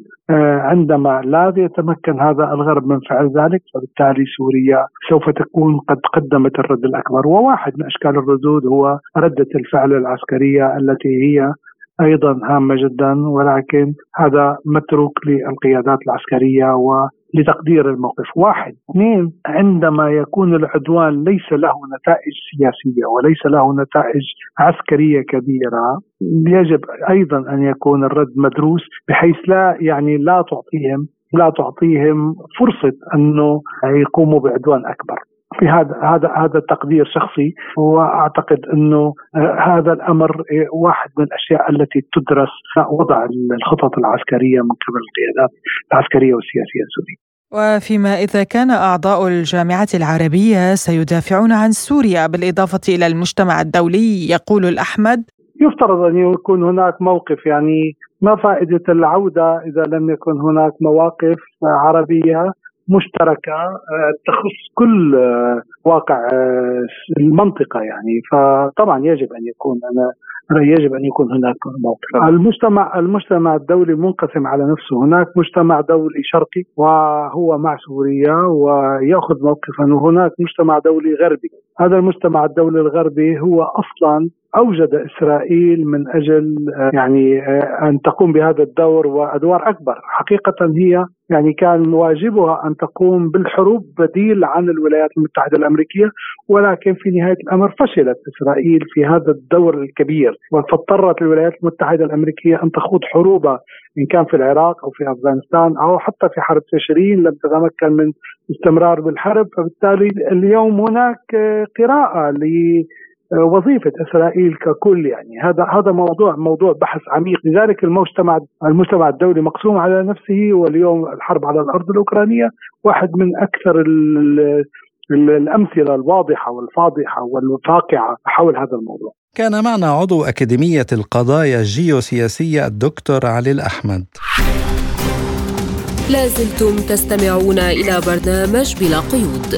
عندما لا يتمكن هذا الغرب من فعل ذلك، فبالتالي سوريا سوف تكون قد قدمت الرد الأكبر. وواحد من أشكال الردود هو ردة الفعل العسكرية التي هي أيضا هامة جدا، ولكن هذا متروك للقيادات العسكرية ولتقدير الموقف. واحد. اثنين، عندما يكون العدوان ليس له نتائج سياسية وليس له نتائج عسكرية كبيرة، يجب أيضا أن يكون الرد مدروس، بحيث لا تعطيهم فرصة أنه يقوموا بعدوان أكبر. في هذا التقدير شخصي، وأعتقد أنه هذا الأمر واحد من الأشياء التي تدرس وضع الخطط العسكرية من قبل القيادات العسكرية والسياسية السورية. وفيما إذا كان أعضاء الجامعة العربية سيدافعون عن سوريا بالإضافة إلى المجتمع الدولي، يقول الأحمد يفترض أن يكون هناك موقف. ما فائدة العودة إذا لم يكن هناك مواقف عربية مشتركة تخص كل واقع المنطقة؟ فطبعا يجب أن يكون هناك موقف. المجتمع الدولي منقسم على نفسه. هناك مجتمع دولي شرقي وهو مع سوريا ويأخذ موقفا، وهناك مجتمع دولي غربي. هذا المجتمع الدولي الغربي هو أصلا أوجد إسرائيل من أجل أن تقوم بهذا الدور وأدوار أكبر. حقيقة هي كان واجبها أن تقوم بالحروب بديل عن الولايات المتحدة الأمريكية، ولكن في نهاية الأمر فشلت إسرائيل في هذا الدور الكبير، واضطرت الولايات المتحدة الأمريكية أن تخوض حروبها، إن كان في العراق أو في أفغانستان أو حتى في حرب تشرين لم تتمكن من استمرار بالحرب. فبالتالي اليوم هناك قراءة وظيفة إسرائيل ككل. هذا موضوع بحث عميق. لذلك المجتمع الدولي مقسوم على نفسه. واليوم الحرب على الأرض الأوكرانية واحد من أكثر الأمثلة الواضحة والفاضحة والفاقعة حول هذا الموضوع. كان معنا عضو أكاديمية القضايا الجيوسياسية الدكتور علي الأحمد. لازلتم تستمعون إلى برنامج بلا قيود.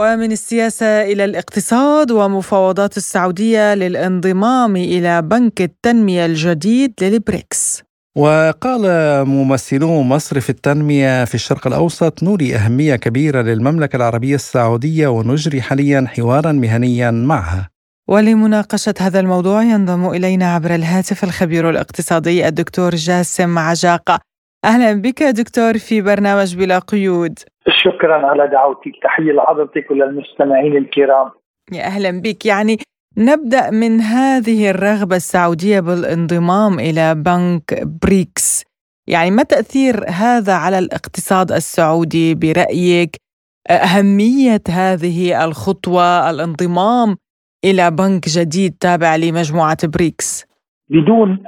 ومن السياسة إلى الاقتصاد ومفاوضات السعودية للانضمام إلى بنك التنمية الجديد للبريكس. وقال ممثلو مصرف التنمية في الشرق الأوسط نولي أهمية كبيرة للمملكة العربية السعودية ونجري حاليا حوارا مهنيا معها. ولمناقشة هذا الموضوع ينضم إلينا عبر الهاتف الخبير الاقتصادي الدكتور جاسم عجاقة. أهلا بك دكتور في برنامج بلا قيود. شكرا على دعوتك. تحية لحضرتك وللمستمعين الكرام. يا أهلا بك. نبدأ من هذه الرغبة السعودية بالانضمام إلى بنك بريكس. ما تأثير هذا على الاقتصاد السعودي برأيك؟ أهمية هذه الخطوة الانضمام إلى بنك جديد تابع لمجموعة بريكس بدون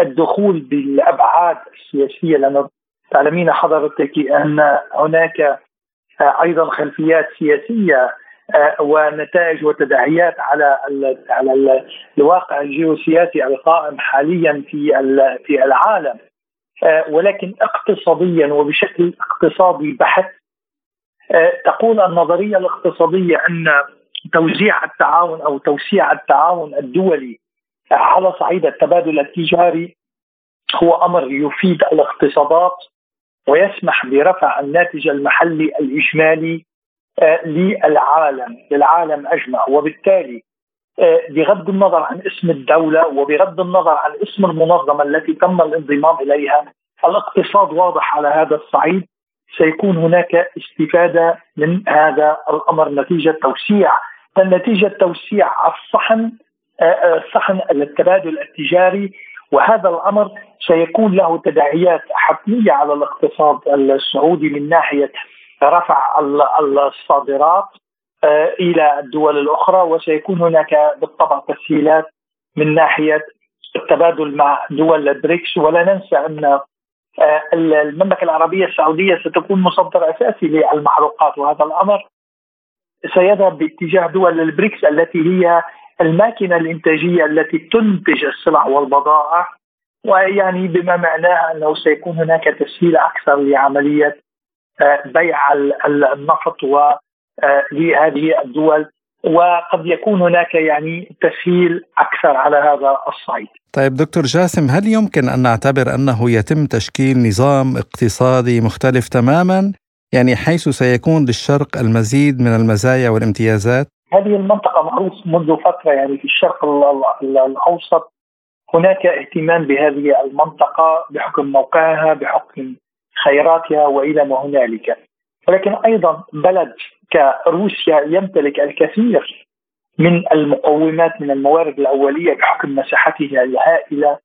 الدخول بالأبعاد السياسية، لأنه تعلمين حضرتك أن هناك أيضا خلفيات سياسية ونتائج وتداعيات على الواقع الجيوسياسي القائم حاليا في العالم. ولكن اقتصاديا وبشكل اقتصادي بحت، تقول النظرية الاقتصادية أن توزيع التعاون أو توسيع التعاون الدولي على صعيد التبادل التجاري هو أمر يفيد الاقتصادات ويسمح برفع الناتج المحلي الإجمالي للعالم أجمع. وبالتالي بغض النظر عن اسم الدولة وبغض النظر عن اسم المنظمة التي تم الانضمام إليها، الاقتصاد واضح على هذا الصعيد سيكون هناك استفادة من هذا الأمر نتيجة توسيع الصحن التبادل التجاري. وهذا الأمر سيكون له تداعيات حتمية على الاقتصاد السعودي من ناحية رفع الصادرات إلى الدول الأخرى، وسيكون هناك بالطبع تسهيلات من ناحية التبادل مع دول البريكس. ولا ننسى أن المملكة العربية السعودية ستكون مصدر أساسي للمحروقات، وهذا الأمر سيذهب باتجاه دول البريكس التي هي الماكنة الإنتاجية التي تنتج السلع والبضائع، ويعني بما معناه أنه سيكون هناك تسهيل أكثر لعملية بيع النفط لهذه الدول، وقد يكون هناك يعني تسهيل أكثر على هذا الصعيد. طيب دكتور جاسم، هل يمكن أن نعتبر أنه يتم تشكيل نظام اقتصادي مختلف تماما، يعني حيث سيكون للشرق المزيد من المزايا والامتيازات؟ هذه المنطقة معروف منذ فترة، يعني في الشرق الأوسط هناك اهتمام بهذه المنطقة بحكم موقعها، بحكم خيراتها وإلى ما هنالك. ولكن أيضا بلد كروسيا يمتلك الكثير من المقومات، من الموارد الأولية بحكم مساحتها الهائلة.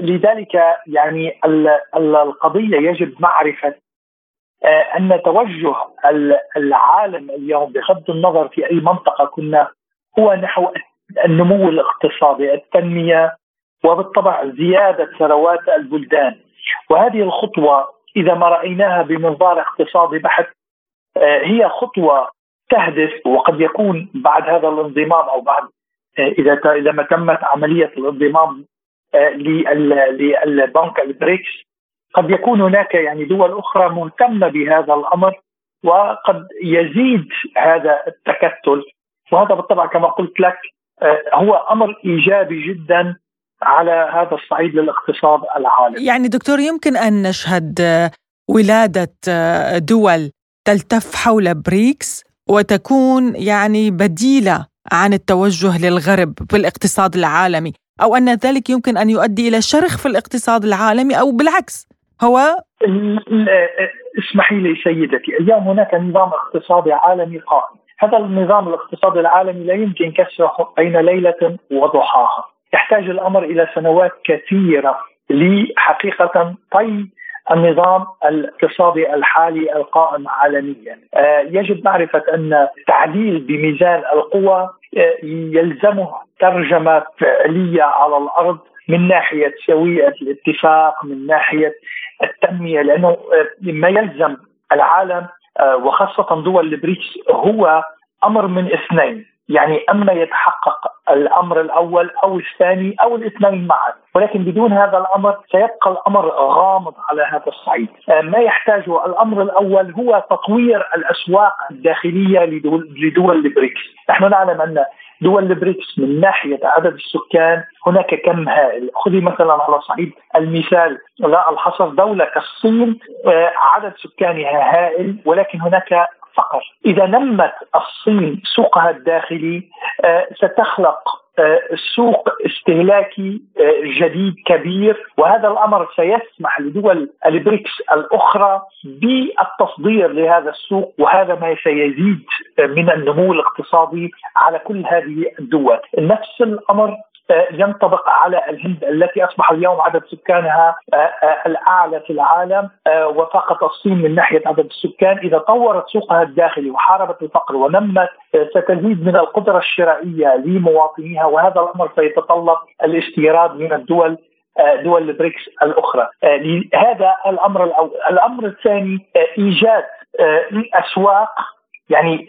لذلك يعني القضية يجب معرفة أن توجه العالم اليوم بغض النظر في أي منطقة كنا هو نحو النمو الاقتصادي، التنمية، وبالطبع زيادة ثروات البلدان. وهذه الخطوة إذا ما رأيناها بمنظار اقتصادي بحت هي خطوة تهدف، وقد يكون بعد هذا الانضمام أو بعد إذا ما تمت عملية الانضمام للبنك البريكس قد يكون هناك يعني دول أخرى مهتمة بهذا الأمر، وقد يزيد هذا التكتل. وهذا بالطبع كما قلت لك هو أمر إيجابي جدا على هذا الصعيد للاقتصاد العالمي. يعني دكتور، يمكن أن نشهد ولادة دول تلتف حول بريكس وتكون يعني بديلة عن التوجه للغرب بالاقتصاد العالمي، أو أن ذلك يمكن أن يؤدي إلى شرخ في الاقتصاد العالمي، أو بالعكس هو؟ اسمحي لي سيدتي، اليوم هناك نظام اقتصادي عالمي قائم. هذا النظام الاقتصادي العالمي لا يمكن كسره بين ليلة وضحاها، يحتاج الأمر إلى سنوات كثيرة لحقيقة طي النظام الاقتصادي الحالي القائم عالميا. يجب معرفة أن تعديل بميزان القوى يلزمه ترجمة فعلية على الأرض من ناحية سوية الاتفاق، من ناحية التنمية، لأنه ما يلزم العالم وخاصة دول البريكس هو أمر من اثنين، يعني أما يتحقق الأمر الأول أو الثاني أو الاثنين معا، ولكن بدون هذا الأمر سيبقى الأمر غامض على هذا الصعيد. ما يحتاجه الأمر الأول هو تطوير الأسواق الداخلية لدول البريكس. نحن نعلم أن دول البريكس من ناحية عدد السكان هناك كم هائل. خذي مثلا على صعيد المثال لا الحصر دولة كالصين، عدد سكانها هائل ولكن هناك فقر. إذا نمت الصين سوقها الداخلي ستخلق سوق استهلاكي جديد كبير، وهذا الأمر سيسمح لدول البريكس الأخرى بالتصدير لهذا السوق، وهذا ما سيزيد من النمو الاقتصادي على كل هذه الدول. نفس الأمر ينطبق على الهند التي أصبح اليوم عدد سكانها الأعلى في العالم، وفقط الصين من ناحية عدد السكان. إذا طورت سوقها الداخلي وحاربت الفقر ونمت ستزيد من القدرة الشرائية لمواطنيها، وهذا الأمر سيتطلب الاستيراد من دول البريكس الأخرى. هذا الأمر الأول. الأمر الثاني إيجاد أسواق يعني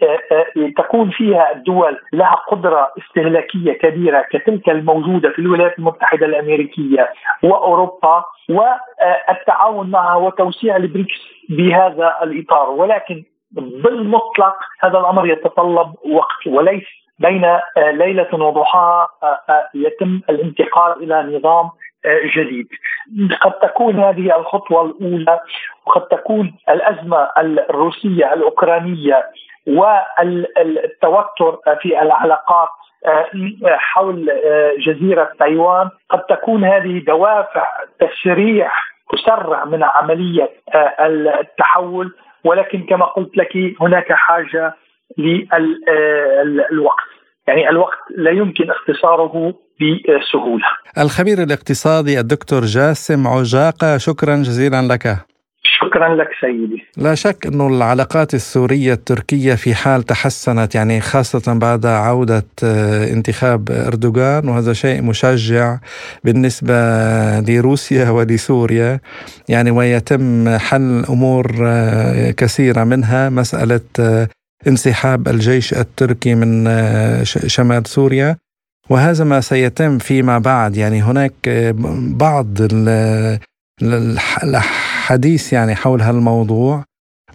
تكون فيها الدول لها قدرة استهلاكية كبيرة كتلك الموجودة في الولايات المتحدة الأمريكية وأوروبا، والتعاون معها وتوسيع البريكس بهذا الإطار. ولكن بالمطلق هذا الأمر يتطلب وقت، وليس بين ليلة وضحاها يتم الانتقال إلى نظام جديد. قد تكون هذه الخطوة الأولى، وقد تكون الأزمة الروسية الأوكرانية والتوتر في العلاقات حول جزيرة تايوان قد تكون هذه دوافع تسريع تسرع من عملية التحول، ولكن كما قلت لك هناك حاجة للوقت، يعني الوقت لا يمكن اختصاره بسهولة. الخبير الاقتصادي الدكتور جاسم عجاقة، شكرا جزيلا لك. شكرا لك سيدي. لا شك أن العلاقات السورية التركية في حال تحسنت، يعني خاصة بعد عودة انتخاب أردوغان، وهذا شيء مشجع بالنسبة لروسيا ولسوريا، يعني ويتم حل أمور كثيرة منها مسألة انسحاب الجيش التركي من شمال سوريا، وهذا ما سيتم فيما بعد. يعني هناك بعض الحديث يعني حول هالموضوع،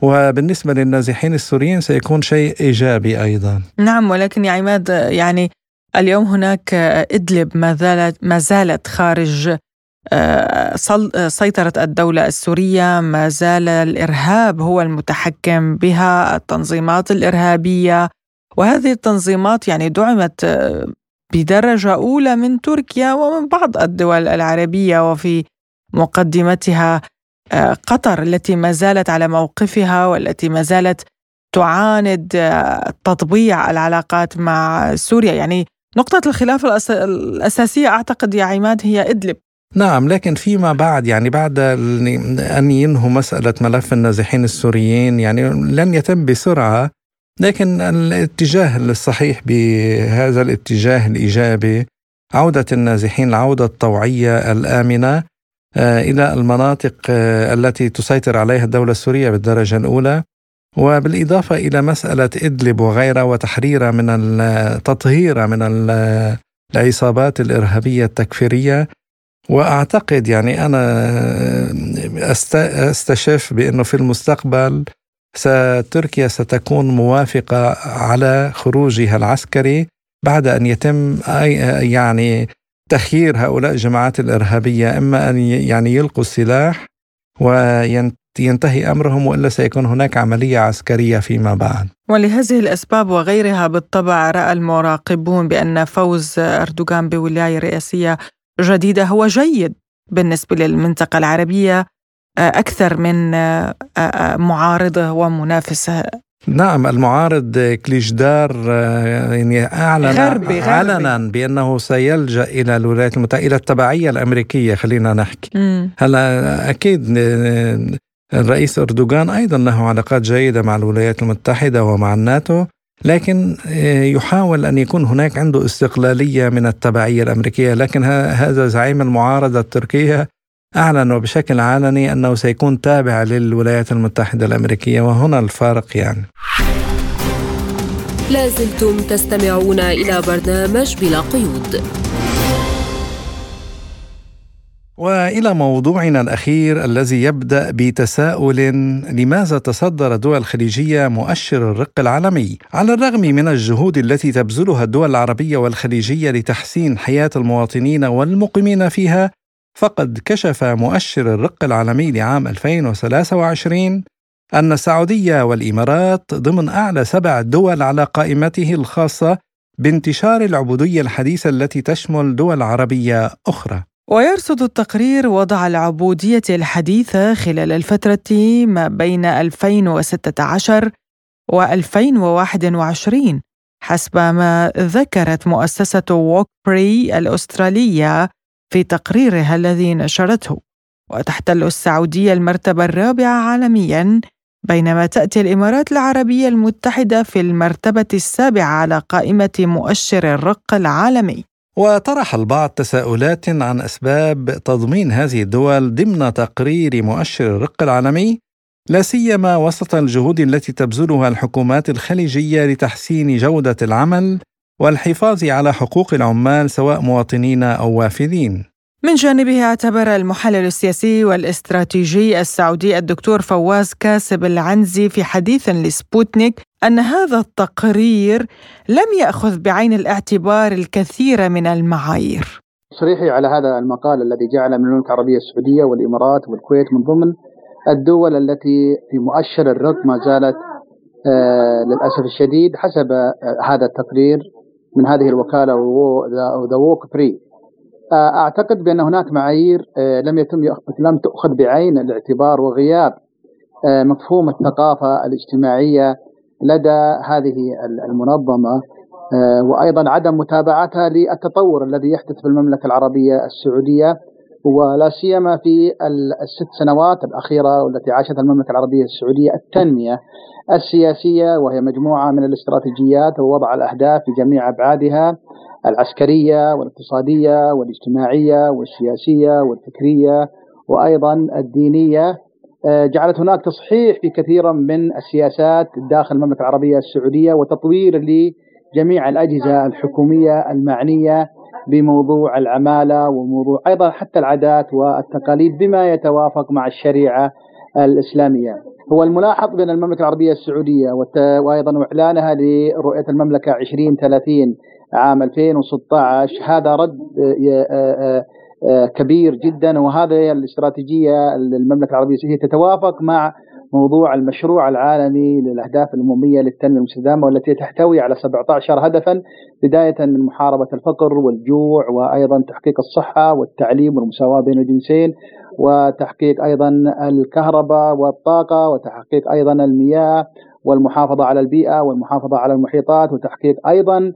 وبالنسبة للنازحين السوريين سيكون شيء إيجابي أيضا. نعم، ولكن يا عماد يعني اليوم هناك إدلب ما زالت خارج سيطرة الدولة السورية، ما زال الإرهاب هو المتحكم بها، التنظيمات الإرهابية، وهذه التنظيمات يعني دعمت بدرجة أولى من تركيا ومن بعض الدول العربية، وفي مقدمتها قطر التي ما زالت على موقفها والتي ما زالت تعاند تطبيع العلاقات مع سوريا. يعني نقطة الخلاف الأساسية أعتقد يا عماد هي إدلب. نعم، لكن فيما بعد يعني بعد أن ينهوا مسألة ملف النازحين السوريين، يعني لن يتم بسرعة، لكن الاتجاه الصحيح بهذا الاتجاه الإيجابي عودة النازحين، العودة الطوعية الآمنة إلى المناطق التي تسيطر عليها الدولة السورية بالدرجة الأولى، وبالإضافة إلى مسألة إدلب وغيرها وتحريرها من تطهيرها من العصابات الإرهابية التكفيرية. وأعتقد يعني أنا أستشف بأنه في المستقبل تركيا ستكون موافقة على خروجها العسكري بعد أن يتم يعني تخيير هؤلاء الجماعات الإرهابية، إما أن يعني يلقوا السلاح وينتهي أمرهم، وإلا سيكون هناك عملية عسكرية فيما بعد. ولهذه الأسباب وغيرها بالطبع رأى المراقبون بأن فوز أردوغان بولاية رئاسية جديدة هو جيد بالنسبة للمنطقة العربية أكثر من معارضه ومنافسه. نعم، المعارض كليجدار يعني أعلن بأنه سيلجأ إلى الولايات المتحدة، إلى التبعية الأمريكية خلينا نحكي. هلا أكيد الرئيس أردوغان أيضا له علاقات جيدة مع الولايات المتحدة ومع الناتو، لكن يحاول أن يكون هناك عنده استقلالية من التبعية الأمريكية. لكن هذا زعيم المعارضة التركية أعلن وبشكل علني أنه سيكون تابع للولايات المتحدة الأمريكية، وهنا الفارق يعني. لازلتم تستمعون إلى برنامج بلا قيود. وإلى موضوعنا الأخير الذي يبدأ بتساؤل: لماذا تصدر الدول الخليجية مؤشر الرق العالمي؟ على الرغم من الجهود التي تبذلها الدول العربية والخليجية لتحسين حياة المواطنين والمقيمين فيها، فقد كشف مؤشر الرق العالمي لعام 2023 أن السعودية والإمارات ضمن أعلى 7 دول على قائمته الخاصة بانتشار العبودية الحديثة التي تشمل دول عربية أخرى. ويرصد التقرير وضع العبودية الحديثة خلال الفترة ما بين 2016 و2021 حسب ما ذكرت مؤسسة ووكبري الأسترالية في تقريرها الذي نشرته. وتحتل السعودية المرتبة الرابعة عالمياً، بينما تأتي الإمارات العربية المتحدة في المرتبة 7 على قائمة مؤشر الرق العالمي. وطرح البعض تساؤلات عن أسباب تضمين هذه الدول ضمن تقرير مؤشر الرق العالمي، لا سيما وسط الجهود التي تبذلها الحكومات الخليجية لتحسين جودة العمل والحفاظ على حقوق العمال سواء مواطنين أو وافدين. من جانبه اعتبر المحلل السياسي والاستراتيجي السعودي الدكتور فواز كاسب العنزي في حديث لسبوتنيك أن هذا التقرير لم يأخذ بعين الاعتبار الكثير من المعايير. تصريحي على هذا المقال الذي جعل المملكة العربية السعودية والإمارات والكويت من ضمن الدول التي في مؤشر الرق ما زالت للأسف الشديد حسب هذا التقرير من هذه الوكالة The Walk Free. أعتقد بأن هناك معايير لم تأخذ بعين الاعتبار، وغياب مفهوم الثقافة الاجتماعية لدى هذه المنظمة، وأيضا عدم متابعتها للتطور الذي يحدث في المملكة العربية السعودية ولا سيما في ال6 سنوات الأخيرة والتي عاشت المملكة العربية السعودية التنمية السياسية، وهي مجموعة من الاستراتيجيات ووضع الأهداف في جميع أبعادها العسكرية والاقتصادية والاجتماعية والسياسية والفكرية وأيضا الدينية، جعلت هناك تصحيح في كثير من السياسات داخل المملكة العربية السعودية وتطوير لجميع الأجهزة الحكومية المعنية بموضوع العمالة وموضوع أيضا حتى العادات والتقاليد بما يتوافق مع الشريعة الإسلامية. هو الملاحظ بين المملكة العربية السعودية وأيضا إعلانها لرؤية المملكة 2030 عام 2016 هذا رد كبير جدا، وهذه الاستراتيجية المملكة العربية السعودية تتوافق مع موضوع المشروع العالمي للأهداف الأممية للتنمية المستدامة والتي تحتوي على 17 هدفا بداية من محاربة الفقر والجوع وأيضا تحقيق الصحة والتعليم والمساواة بين الجنسين وتحقيق أيضا الكهرباء والطاقة وتحقيق أيضا المياه والمحافظة على البيئة والمحافظة على المحيطات وتحقيق أيضا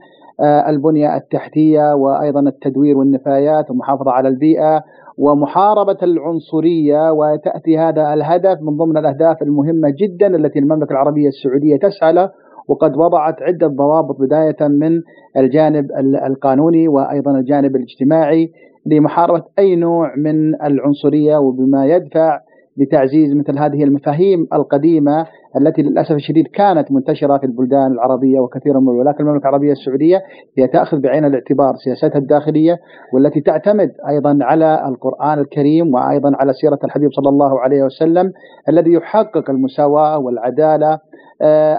البنية التحتية وأيضا التدوير والنفايات والمحافظة على البيئة ومحاربة العنصرية. وتأتي هذا الهدف من ضمن الأهداف المهمة جدا التي المملكة العربية السعودية تسعى له، وقد وضعت عدة ضوابط بداية من الجانب القانوني وأيضا الجانب الاجتماعي لمحاربة أي نوع من العنصرية وبما يدفع لتعزيز مثل هذه المفاهيم القديمة التي للأسف الشديد كانت منتشرة في البلدان العربية وكثيرا من ولايات المملكة العربية السعودية هي تأخذ بعين الاعتبار سياستها الداخلية والتي تعتمد أيضا على القرآن الكريم وأيضا على سيرة الحبيب صلى الله عليه وسلم الذي يحقق المساواة والعدالة.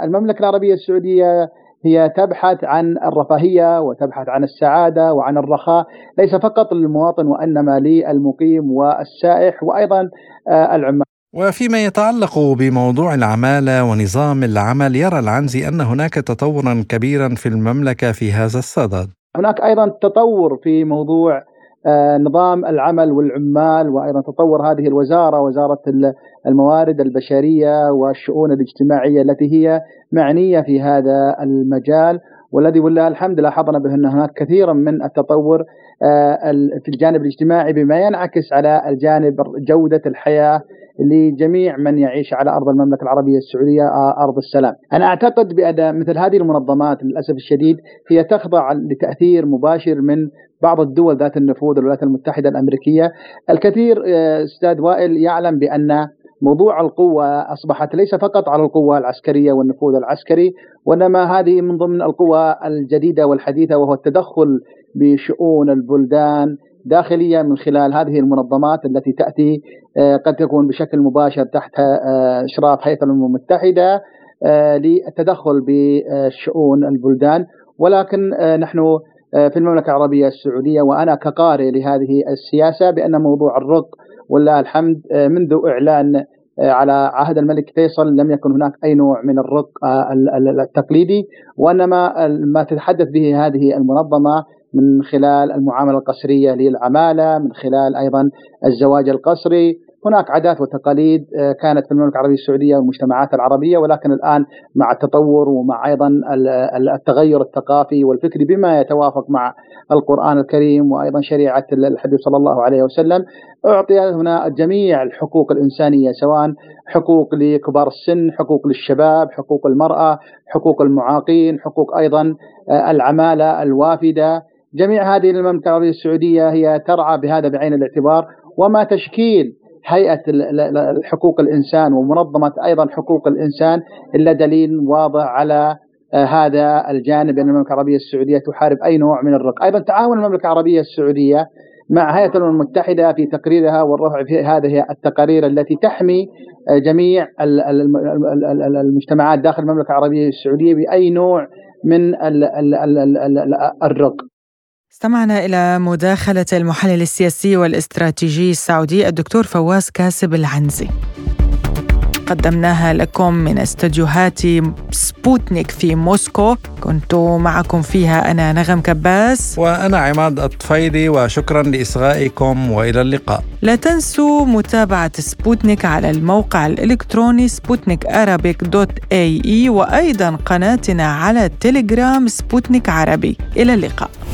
المملكة العربية السعودية هي تبحث عن الرفاهية وتبحث عن السعادة وعن الرخاء ليس فقط للمواطن وإنما للمقيم والسائح وأيضا العمال. وفيما يتعلق بموضوع العمالة ونظام العمل، يرى العنزي أن هناك تطورا كبيرا في المملكة في هذا الصدد. هناك أيضا تطور في موضوع نظام العمل والعمال وأيضا تطور هذه الوزارة، وزارة الموارد البشرية والشؤون الاجتماعية التي هي معنية في هذا المجال، والذي ولله الحمد لاحظنا بأن هناك كثيرا من التطور في الجانب الاجتماعي بما ينعكس على الجانب جودة الحياة لجميع من يعيش على أرض المملكة العربية السعودية، أرض السلام. أنا أعتقد بأن مثل هذه المنظمات للأسف الشديد هي تخضع لتأثير مباشر من بعض الدول ذات النفوذ، الولايات المتحدة الأمريكية. الكثير أستاذ وائل يعلم بأن موضوع القوة أصبحت ليس فقط على القوة العسكرية والنفوذ العسكري، وإنما هذه من ضمن القوة الجديدة والحديثة وهو التدخل بشؤون البلدان داخلية من خلال هذه المنظمات التي تأتي قد تكون بشكل مباشر تحت إشراف هيئة الأمم المتحدة للتدخل بشؤون البلدان. ولكن نحن في المملكة العربية السعودية وأنا كقارئ لهذه السياسة بأن موضوع الرق والله الحمد منذ إعلان على عهد الملك فيصل لم يكن هناك أي نوع من الرق التقليدي، وإنما ما تتحدث به هذه المنظمة من خلال المعاملة القسرية للعمالة، من خلال أيضا الزواج القسري. هناك عادات وتقاليد كانت في المملكة العربية السعودية والمجتمعات العربية، ولكن الآن مع التطور ومع أيضا التغير الثقافي والفكري بما يتوافق مع القرآن الكريم وأيضا شريعة الحبيب صلى الله عليه وسلم أعطي هنا جميع الحقوق الإنسانية، سواء حقوق لكبار السن، حقوق للشباب، حقوق المرأة، حقوق المعاقين، حقوق أيضا العمالة الوافدة. جميع هذه المملكة العربية السعودية هي ترعى بهذا بعين الاعتبار. وما تشكيل هيئة حقوق الإنسان ومنظمة أيضا حقوق الإنسان إلا دليل واضح على هذا الجانب أن المملكة العربية السعودية تحارب أي نوع من الرق. أيضا تعاون المملكة العربية السعودية مع هيئة الأمم المتحدة في تقريرها والرفع في هذه التقارير التي تحمي جميع المجتمعات داخل المملكة العربية السعودية بأي نوع من الرق. استمعنا إلى مداخلة المحلل السياسي والاستراتيجي السعودي الدكتور فواز كاسب العنزي، قدمناها لكم من استديوهات سبوتنيك في موسكو. كنت معكم فيها أنا نغم كباس وأنا عماد الطفيلي، وشكرا لإصغائكم وإلى اللقاء. لا تنسوا متابعة سبوتنيك على الموقع الإلكتروني sputnikarabic.ae وأيضا قناتنا على تيليجرام سبوتنيك عربي. إلى اللقاء.